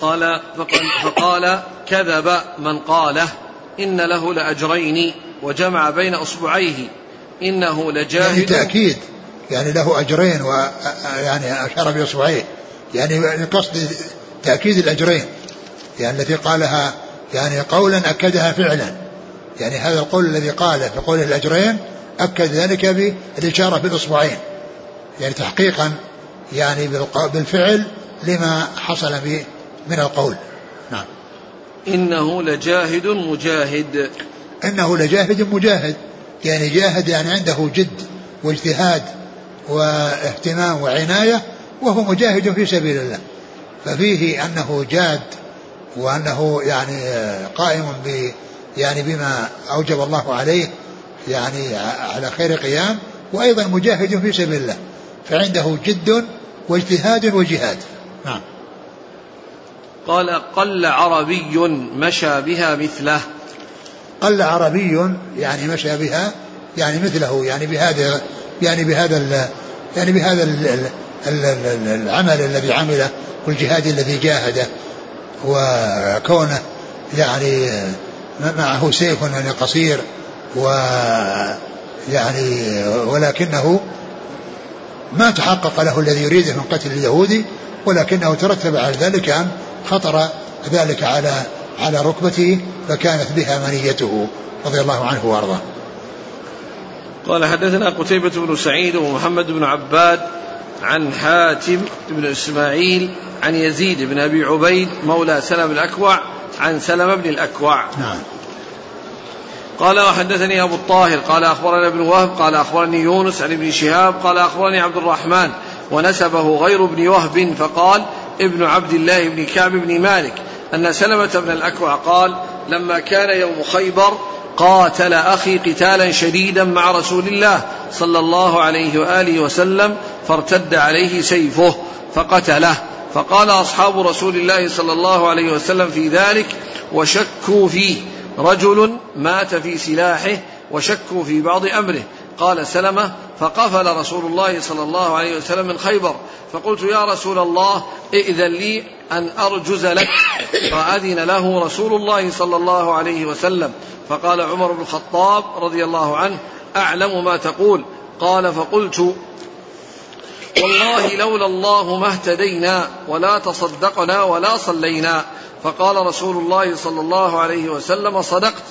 قال فقال كذب من قاله إن له لأجرين، وجمع بين أصبعيه إنه لجاهد. يعني تأكيد، يعني له أجرين، ويعني أشار بأصبعيه، يعني قصد تأكيد الأجرين، يعني التي قالها يعني قولا أكدها فعلا، يعني هذا القول الذي قاله في قوله الأجرين أكد ذلك بالإشارة بالأصبعين، يعني تحقيقا يعني بالفعل لما حصل به من القول. نعم. إنه لجاهد مجاهد. إنه لجاهد مجاهد، يعني جاهد يعني عنده جد واجتهاد واهتمام وعناية، وهو مجاهد في سبيل الله، ففيه أنه جاد وأنه يعني قائم ب يعني بما أوجب الله عليه يعني على خير قيام، وأيضا مجاهد في سبيل الله، فعنده جد واجتهاد وجهاد. نعم. قال قل عربي مشى بها مثله. قل عربي يعني مشى بها يعني مثله، يعني بهذا يعني بهذا ال يعني بهذا ال ال ال العمل الذي عمله والجهاد الذي جاهده، وكونه يعني معه سيف يعني قصير، ويعني ولكنه ما تحقق له الذي يريده من قتل اليهودي، ولكنه ترتب على ذلك أن خطر ذلك على على ركبته فكانت بها منيته، رضي الله عنه وارضاه. قال حدثنا قتيبة بن سعيد ومحمد بن عباد عن حاتم بن إسماعيل عن يزيد بن أبي عبيد مولى سلمة بن الأكوع عن سلمة بن الأكوع. نعم. قال وحدثني أبو الطاهر قال أخبرنا ابن وهب قال أخبرني يونس عن ابن شهاب قال أخبرني عبد الرحمن، ونسبه غير ابن وهب فقال ابن عبد الله بن كعب بن مالك، أن سلمة بن الأكوع قال لما كان يوم خيبر قاتل أخي قتالا شديدا مع رسول الله صلى الله عليه وآله وسلم، فارتد عليه سيفه فقتله، فقال أصحاب رسول الله صلى الله عليه وسلم في ذلك وشكوا فيه، رجل مات في سلاحه وشكوا في بعض أمره. قال سلمة فقفل رسول الله صلى الله عليه وسلم من خيبر، فقلت يا رسول الله ائذن لي أن أرجز لك، فأذن له رسول الله صلى الله عليه وسلم. فقال عمر بن الخطاب رضي الله عنه أعلم ما تقول. قال فقلت والله لولا الله ما اهتدينا ولا تصدقنا ولا صلينا. فقال رسول الله صلى الله عليه وسلم صدقت،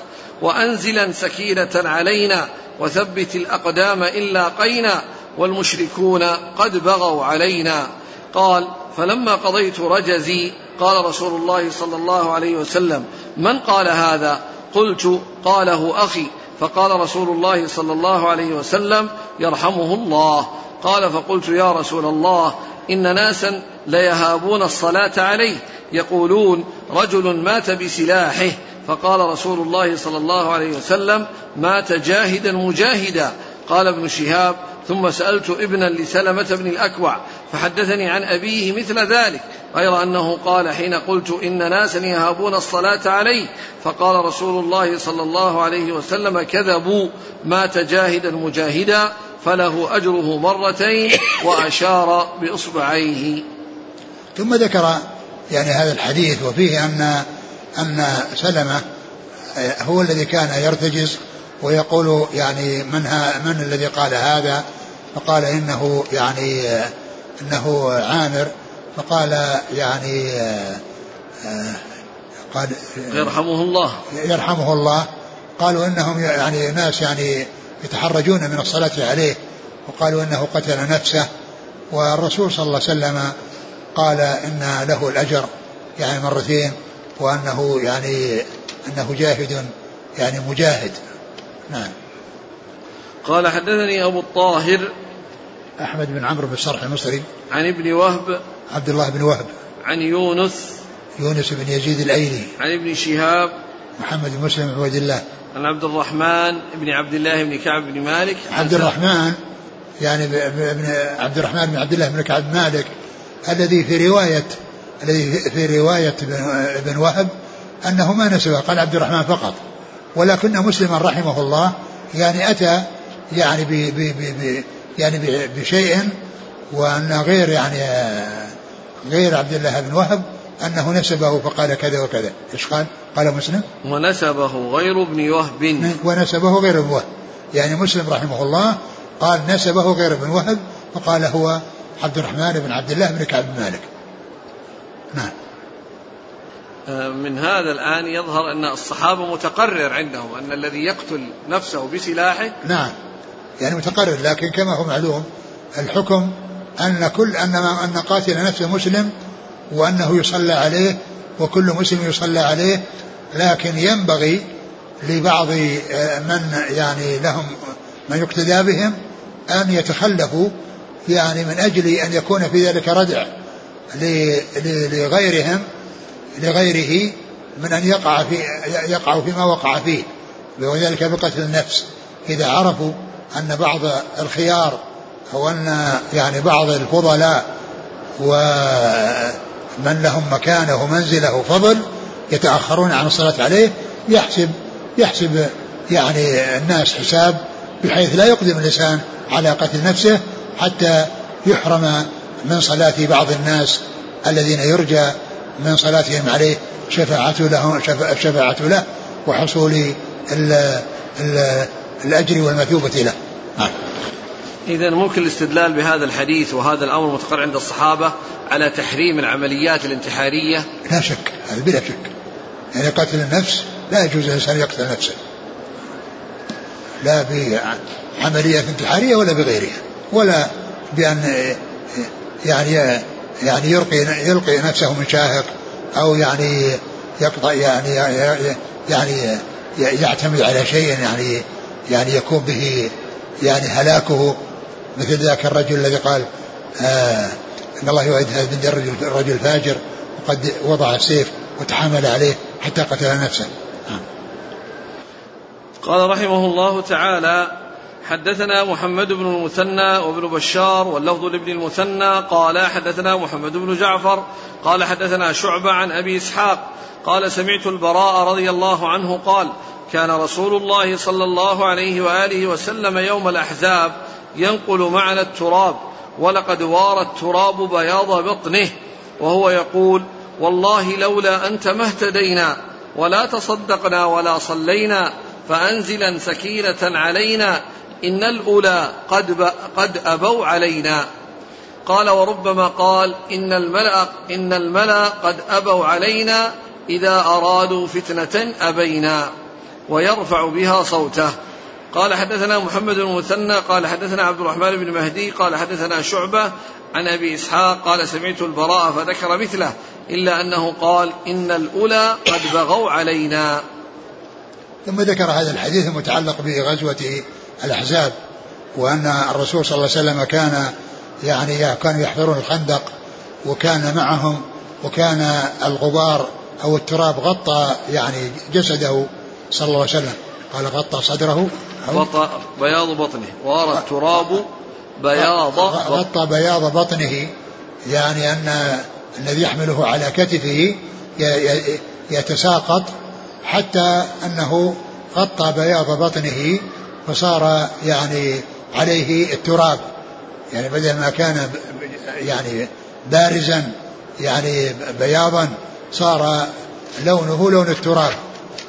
وأنزلا سكينة علينا وثبت الأقدام إلا قينا، والمشركون قد بغوا علينا. قال فلما قضيت رجزي قال رسول الله صلى الله عليه وسلم من قال هذا؟ قلت قاله أخي. فقال رسول الله صلى الله عليه وسلم يرحمه الله. قال فقلت يا رسول الله إن ناسا ليهابون الصلاة عليه يقولون رجل مات بسلاحه، فقال رسول الله صلى الله عليه وسلم مات جاهدا مجاهدا. قال ابن شهاب ثم سألت ابنا لسلمة بن الأكوع فحدثني عن أبيه مثل ذلك، غير أنه قال حين قلت إن ناسا يهابون الصلاة عليه فقال رسول الله صلى الله عليه وسلم كذبوا، مات جاهدا مجاهدا فله أجره مرتين، وأشار بإصبعيه. ثم ذكر يعني هذا الحديث وفيه أن أن سلمة هو الذي كان يرتجز ويقول يعني من, من الذي قال هذا؟ فقال إنه يعني إنه عامر. فقال يعني قال يرحمه الله يرحمه الله قالوا إنهم يعني ناس يعني يتحرجون من الصلاة عليه، وقالوا إنه قتل نفسه. والرسول صلى الله عليه وسلم قال إن له الأجر يعني مرتين، وأنه يعني أنه جاهد يعني مجاهد. نعم. قال حدثني أبو الطاهر أحمد بن عمرو بن صرح المصري عن ابن وهب عبد الله بن وهب عن يونس يونس بن يزيد الأيلي عن ابن شهاب محمد بن مسلمة بن عبد الله عن عبد الرحمن بن عبد الله بن كعب بن مالك. عبد الرحمن يعني ابن عبد الرحمن بن عبد الله بن كعب بن مالك الذي في رواية الذي في رواية ابن وهب أنه ما نسبه، قال عبد الرحمن فقط، ولكن مسلما رحمه الله يعني أتى يعني ب ب ب يعني بشيء، وأن غير يعني غير عبد الله بن وهب أنه نسبه فقال كذا وكذا. إيش قال؟ قال مسلم ونسبه غير ابن وهب ونسبه غير ابن وهب يعني مسلم رحمه الله قال نسبه غير ابن وهب فقال هو عبد الرحمن بن عبد الله بن كعب بن مالك. نعم. من هذا الآن يظهر أن الصحابة متقرر عندهم أن الذي يقتل نفسه بسلاحه نعم يعني متقرر، لكن كما هو معلوم الحكم أن كل أن أن قاتل نفسه مسلم وأنه يصلى عليه وكل مسلم يصلى عليه، لكن ينبغي لبعض من يعني لهم من يقتدى بهم أن يتخلفوا يعني من أجل أن يكون في ذلك ردع لغيرهم لغيره من أن يقع في يقع فيما وقع فيه، وذلك بقتل النفس. إذا عرفوا أن بعض الخيار أو أن يعني بعض الفضلاء ومن لهم مكانه منزله فضل يتأخرون عن الصلاة عليه، يحسب يحسب يعني الناس حساب بحيث لا يقدم الإنسان على قتل نفسه حتى يحرم من صلاة بعض الناس الذين يرجى من صلاتهم عليه شفاعة له, شفاعة له وحصول ال ال ال الأجر والمثوبة له. آه. إذن ممكن الاستدلال بهذا الحديث وهذا الأمر متقرر عند الصحابة على تحريم العمليات الانتحارية لا شك، بلا شك، يعني قتل النفس لا يجوز الإنسان يقتل نفسه لا بعملية انتحارية ولا بغيرها، ولا بأن يعني يعني يلقي يلقي نفسه من شاهق أو يعني يقطع يعني يعني, يعني يعتمد على شيء يعني يعني يكون به يعني هلاكه، مثل ذاك الرجل الذي قال آه إن الله يوعد هذا الرجل الرجل فاجر وقد وضع السيف وتحامل عليه حتى قتل نفسه. آه. قال رحمه الله تعالى حدثنا محمد بن المثنى وابن بشار واللفظ لابن المثنى قال حدثنا محمد بن جعفر قال حدثنا شعبة عن أبي إسحاق قال سمعت البراء رضي الله عنه قال كان رسول الله صلى الله عليه وآله وسلم يوم الأحزاب ينقل معنا التراب ولقد وار التراب بياض بطنه وهو يقول والله لولا أنت ما اهتدينا ولا تصدقنا ولا صلينا فأنزلا سكينة علينا إن الأولى قد, قد أبوا علينا. قال وربما قال إن الملأ, إن الملأ قد أبوا علينا إذا أرادوا فتنة أبينا ويرفع بها صوته. قال حدثنا محمد بن المثنى قال حدثنا عبد الرحمن بن مهدي قال حدثنا شعبة عن أبي إسحاق قال سمعت البراء فذكر مثله إلا أنه قال إن الأولى قد بغوا علينا. ثم ذكر هذا الحديث المتعلق بغزوة الأحزاب، وأن الرسول صلى الله عليه وسلم كان يعني كانوا يحفرون الخندق وكان معهم، وكان الغبار أو التراب غطى يعني جسده صلى الله عليه وسلم، قال غطى صدره غطى بياض بطنه وارى التراب بياض غطى بياض بطنه يعني أن الذي يحمله على كتفه يتساقط حتى أنه غطى بياض بطنه فصار يعني عليه التراب، يعني بدل ما كان يعني بارزا يعني بياضا صار لونه لون التراب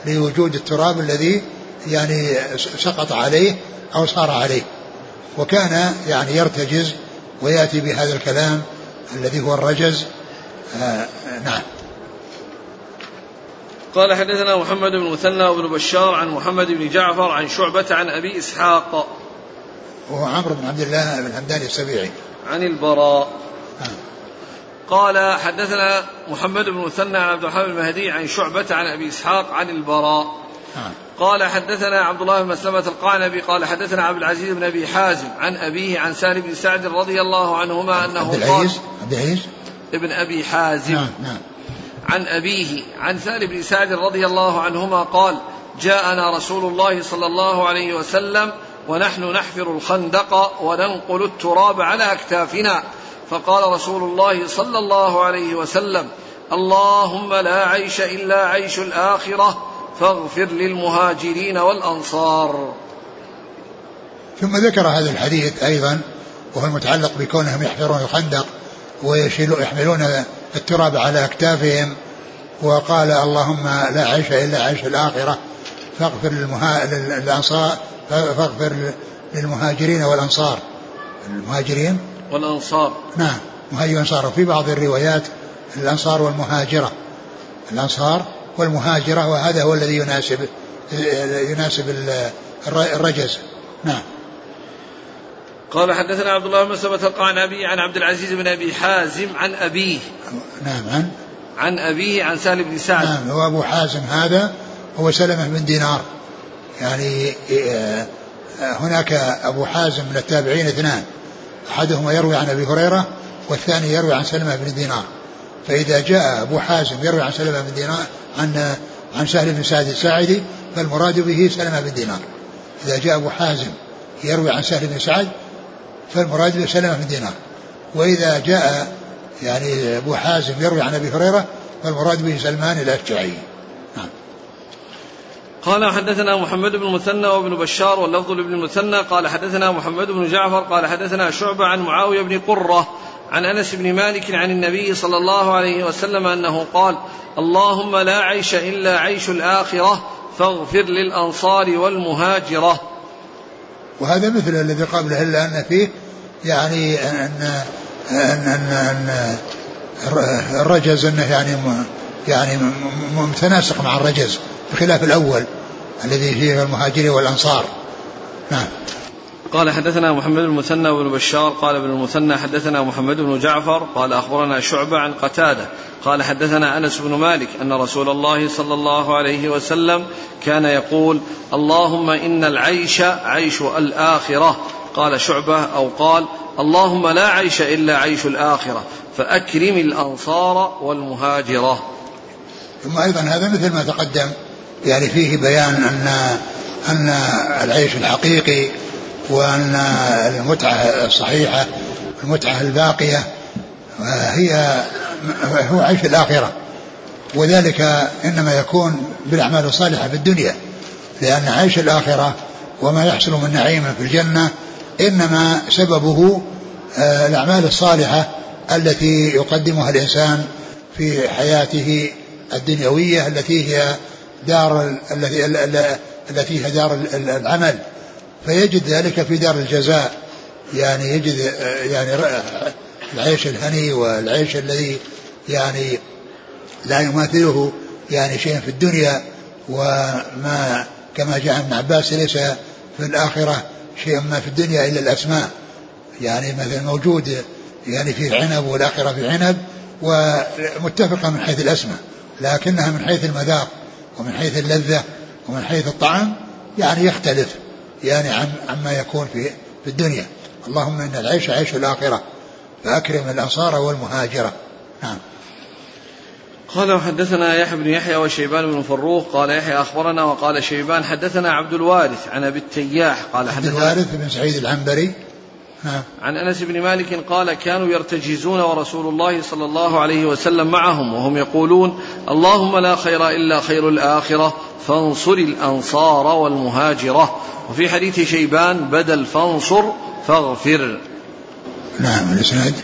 لوجود التراب الذي يعني سقط عليه أو صار عليه, وكان يعني يرتجز ويأتي بهذا الكلام الذي هو الرجز. آه نعم. قال حدثنا محمد بن المثنى وابن بشار عن محمد بن جعفر عن شعبة عن أبي إسحاق وهو عمرو بن عبد الله بن همدان السبيعي عن البراء. آه. قال حدثنا محمد بن المثنى عن عبد الرحمن المهدي عن شعبة عن أبي إسحاق عن البراء. آه. قال حدثنا عبد الله بن مسلمة القعنبي قال حدثنا عبد العزيز بن أبي حازم عن أبيه عن سالم بن سعد رضي الله عنهما أنه عبد العزيز ابن أبي حازم نعم نعم عن أبيه عن سهل بن سعد رضي الله عنهما قال جاءنا رسول الله صلى الله عليه وسلم ونحن نحفر الخندق وننقل التراب على أكتافنا, فقال رسول الله صلى الله عليه وسلم اللهم لا عيش إلا عيش الآخرة فاغفر للمهاجرين والأنصار. ثم ذكر هذا الحديث أيضا وهو المتعلق بكونهم يحفرون الخندق ويحملون التراب على أكتافهم, وقال اللهم لا عيش إلا عيش الآخرة فاغفر للمها... للأنصار فاغفر للمهاجرين والأنصار. المهاجرين والأنصار نعم مهاجرين وأنصار, في بعض الروايات الأنصار والمهاجرة, الأنصار والمهاجرة, وهذا هو الذي يناسب يناسب الرجز. نعم. قال حدثنا عبد الله بن مسلمة القعنبي عن عبد العزيز بن أبي حازم عن أبيه نعم عن عن أبيه عن سالم بن سعد نعم هو أبو حازم هذا هو سلمة بن دينار, يعني هناك أبو حازم من التابعين اثنان, أحدهما يروي عن أبي هريرة والثاني يروي عن سلمة بن دينار, فإذا جاء أبو حازم يروي عن سلمة بن دينار عن عن سهل بن سعد الساعدي فالمراد به سلمة بن دينار, إذا جاء أبو حازم يروي عن سهل بن سعد فالمراد به سلمة بن دينار, وإذا جاء يعني أبو حازم يروي عن أبي هريرة فالمراد به سلمان الأشجعي. نعم. قال حدثنا محمد بن المثنى وابن بشار واللفظ لابن المثنى قال حدثنا محمد بن جعفر قال حدثنا شعبة عن معاوية بن قرة عن أنس بن مالك عن النبي صلى الله عليه وسلم أنه قال اللهم لا عيش إلا عيش الآخرة فاغفر للأنصار والمهاجرة. وهذا مثل الذي قبله إلا أن فيه يعني أن أن الرجز أنه يعني يعني متناسق مع الرجز بخلاف الأول الذي فيه المهاجرين والأنصار. نعم. قال حدثنا محمد بن المثنى وابن بشار قال ابن المثنى حدثنا محمد بن جعفر قال أخبرنا شعبة عن قتادة قال حدثنا أنس بن مالك أن رسول الله صلى الله عليه وسلم كان يقول اللهم إن العيش عيش الآخرة. قال شعبة أو قال اللهم لا عيش إلا عيش الآخرة فأكرم الأنصار والمهاجرة. ثم أيضا هذا مثل ما تقدم يعني فيه بيان أن, أن العيش الحقيقي وأن المتعة الصحيحة المتعة الباقية هي هو عيش الآخرة, وذلك إنما يكون بالأعمال الصالحة في الدنيا, لأن عيش الآخرة وما يحصل من نعيم في الجنة إنما سببه الأعمال الصالحة التي يقدمها الإنسان في حياته الدنيوية التي هي دار التي هي دار العمل, فيجد ذلك في دار الجزاء, يعني يجد يعني العيش الهني والعيش الذي يعني لا يماثله يعني شيء في الدنيا, وما كما جاء ابن عباس ليس في الآخرة شيء ما في الدنيا إلا الأسماء, يعني مثلا موجود يعني في عنب والآخرة في عنب ومتفقة من حيث الأسماء, لكنها من حيث المذاق ومن حيث اللذة ومن حيث الطعم يعني يختلف يعني عما يكون في في الدنيا. اللهم إن العيش عيش الآخرة فأكرم الأنصار والمهاجرة. نعم. قال وحدثنا يحيى بن يحيى وشيبان بن فروخ قال يحيى أخبرنا وقال شيبان حدثنا عبد الوارث عن أبي التياح قال حدثنا عبد الوارث بن سعيد العنبري عن أنس بن مالك قال كانوا يرتجزون ورسول الله صلى الله عليه وسلم معهم وهم يقولون اللهم لا خير إلا خير الآخرة فانصر الأنصار والمهاجرة, وفي حديث شيبان بدل فانصر فاغفر. نعم الإسناد.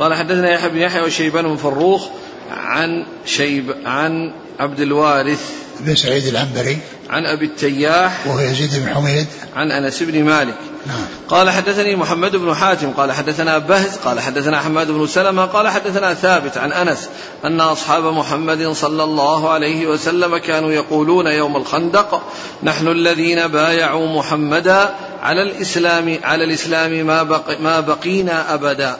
قال حدثنا يحيى بن يحيى وشيبان بن فروخ عن شيب عن عبد الوارث بن سعيد العنبري عن أبي التياح وهو يزيد بن حميد عن أنس بن مالك نعم. قال حدثني محمد بن حاتم قال حدثنا بهز قال حدثنا حماد بن سلمة قال حدثنا ثابت عن أنس أن أصحاب محمد صلى الله عليه وسلم كانوا يقولون يوم الخندق نحن الذين بايعوا محمدا على الإسلام على الإسلام ما, بق ما بقينا أبدا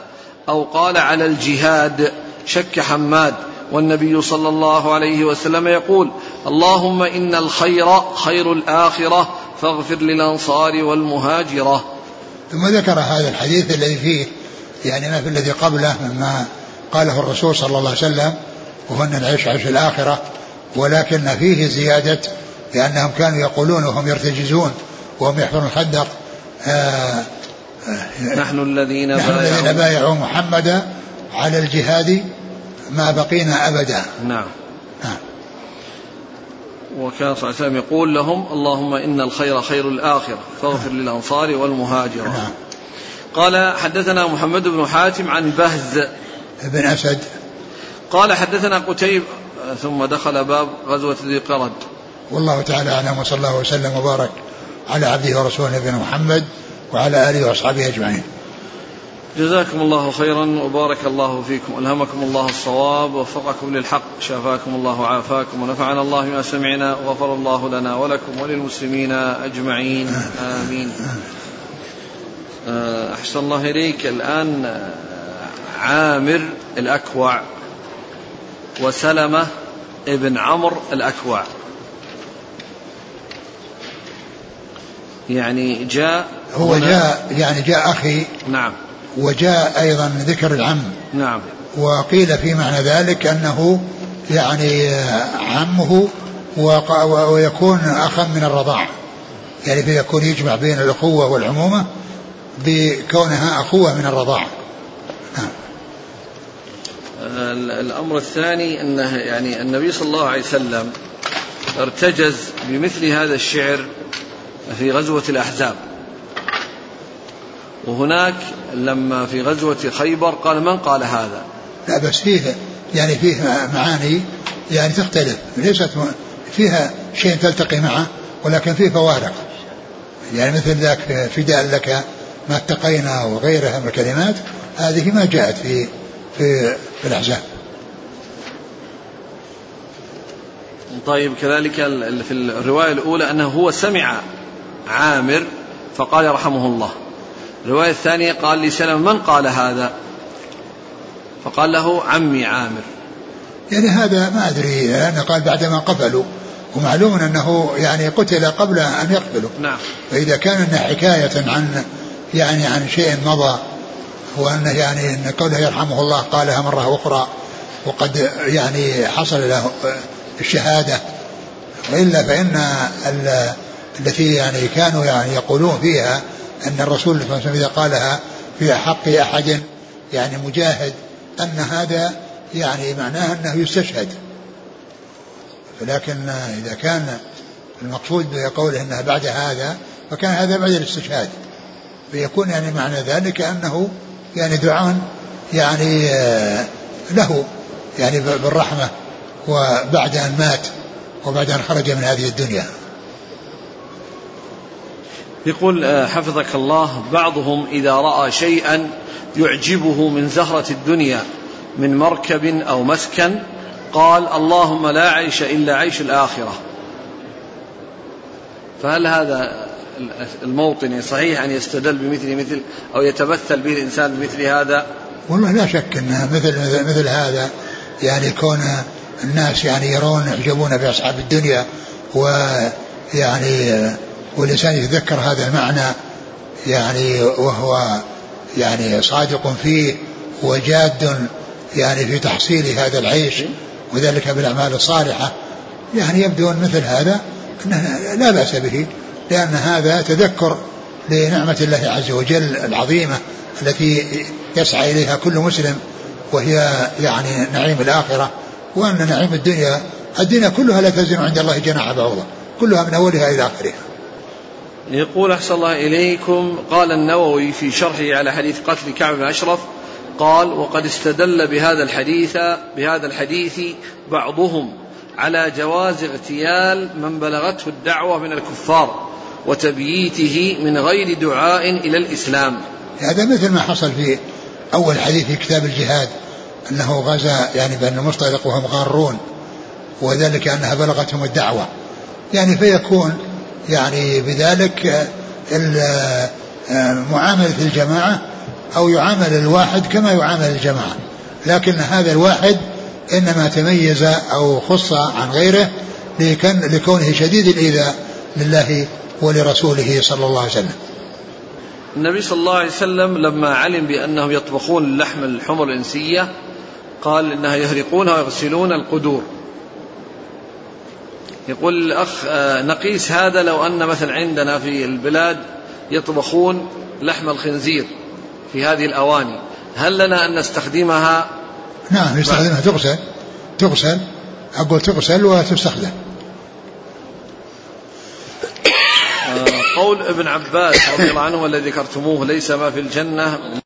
أو قال على الجهاد شك حماد والنبي صلى الله عليه وسلم يقول اللهم إن الخير خير الآخرة فاغفر للأنصار والمهاجرة. ثم ذكر هذا الحديث الذي فيه يعني ما في الذي قبله مما قاله الرسول صلى الله عليه وسلم وهو أن العيش عيش الآخرة ولكن فيه زيادة لأنهم كانوا يقولون وهم يرتجزون وهم يحفرون الخندق آه نحن الذين بايعوا, بايعوا محمدا على الجهاد ما بقينا أبدا نعم, نعم. وكان صلى الله عليه وسلم يقول لهم اللهم إن الخير خير الآخرة فاغفر نعم. للأنصار والمهاجرة نعم. قال حدثنا محمد بن حاتم عن بهز بن أسد قال حدثنا قتيبة ثم دخل باب غزوة ذي قرد. والله تعالى أعلم وصلى الله وسلم وبارك على عبده ورسوله نبينا محمد وعلى آله وأصحابه أجمعين. جزاكم الله خيرا وبارك الله فيكم, ألهمكم الله الصواب ووفقكم للحق, شفاكم الله وعافاكم ونفعنا الله ما سمعنا وغفر الله لنا ولكم وللمسلمين أجمعين آمين. أحسن الله إليك. الآن عامر الأكوع وسلمة ابن عمرو الأكوع يعني جاء هو جاء يعني جاء أخي نعم وجاء أيضا ذكر العم نعم وقيل في معنى ذلك أنه يعني عمه ويكون أخا من الرضاع يعني فيكون يجمع بين الأخوة والعمومة بكونها أخوة من الرضاع نعم. الأمر الثاني أنه يعني النبي صلى الله عليه وسلم ارتجز بمثل هذا الشعر في غزوة الأحزاب وهناك لما في غزوة خيبر قال من قال هذا لا بس فيها يعني فيها معاني يعني تختلف ليست فيها شيء تلتقي معه ولكن فيه فوارق يعني مثل ذاك فداء لك ما اتقينا وغيرها من الكلمات هذه ما جاءت في في, في الأحزاب. طيب كذلك في الرواية الأولى أنه هو سمع عامر فقال يرحمه الله. الرواية الثانية قال لسلم من قال هذا فقال له عمي عامر يعني هذا ما أدري لأنه قال بعدما قبلوا ومعلوم أنه يعني قتل قبل أن يقبلوا نعم. فإذا كان إنه حكاية عن يعني عن شيء مضى وأنه يعني أن قوله يرحمه الله قالها مرة أخرى وقد يعني حصل له الشهادة وإلا فإن التي يعني كانوا يعني يقولون فيها أن الرسول صلى الله عليه وسلم إذا قالها في حق أحد يعني مجاهد أن هذا يعني معناه أنه يستشهد ولكن إذا كان المقصود بقوله أنها بعد هذا فكان هذا بعد الاستشهاد فيكون يعني معنى ذلك أنه يعني دعاء يعني له يعني بالرحمة وبعد أن مات وبعد أن خرج من هذه الدنيا. يقول حفظك الله بعضهم إذا رأى شيئا يعجبه من زهرة الدنيا من مركب أو مسكن قال اللهم لا عيش إلا عيش الآخرة فهل هذا الموطن صحيح أن يستدل بمثل مثل أو يتمثل به الإنسان بمثل هذا؟ والله لا شك أن مثل, مثل هذا يعني كون الناس يعني يرون يعجبون بأصحاب الدنيا ويعني والإنسان يتذكر هذا المعنى يعني وهو يعني صادق فيه وجاد يعني في تحصيل هذا العيش وذلك بالأعمال الصالحة يعني يبدو مثل هذا لا بأس به لأن هذا تذكر لنعمة الله عز وجل العظيمة التي يسعى إليها كل مسلم وهي يعني نعيم الآخرة وأن نعيم الدنيا الدنيا كلها لا تزن عند الله جناح بعوضة كلها من أولها إلى آخرها. يقول أحسن الله إليكم قال النووي في شرحه على حديث قتل كعب بن الأشرف قال وقد استدل بهذا الحديث بهذا الحديث بعضهم على جواز اغتيال من بلغته الدعوة من الكفار وتبييته من غير دعاء إلى الإسلام. هذا مثل ما حصل في أول حديث في كتاب الجهاد أنه غزا يعني بأن مستلق وهم غارون وذلك أنها بلغتهم الدعوة يعني فيكون يعني بذلك معاملة الجماعة أو يعامل الواحد كما يعامل الجماعة، لكن هذا الواحد إنما تميز أو خص عن غيره لكونه شديد الإيذاء لله ولرسوله صلى الله عليه وسلم. النبي صلى الله عليه وسلم لما علم بأنهم يطبخون اللحم الحمر الإنسية قال إنها يهرقونها ويغسلون القدور. يقول الأخ نقيس هذا لو أن مثلا عندنا في البلاد يطبخون لحم الخنزير في هذه الأواني، هل لنا أن نستخدمها؟ نعم يستخدمها، تغسل تغسل أقول تغسل وتستخدم. قول ابن عباس رضي الله عنه الذي ذكرتموه ليس ما في الجنة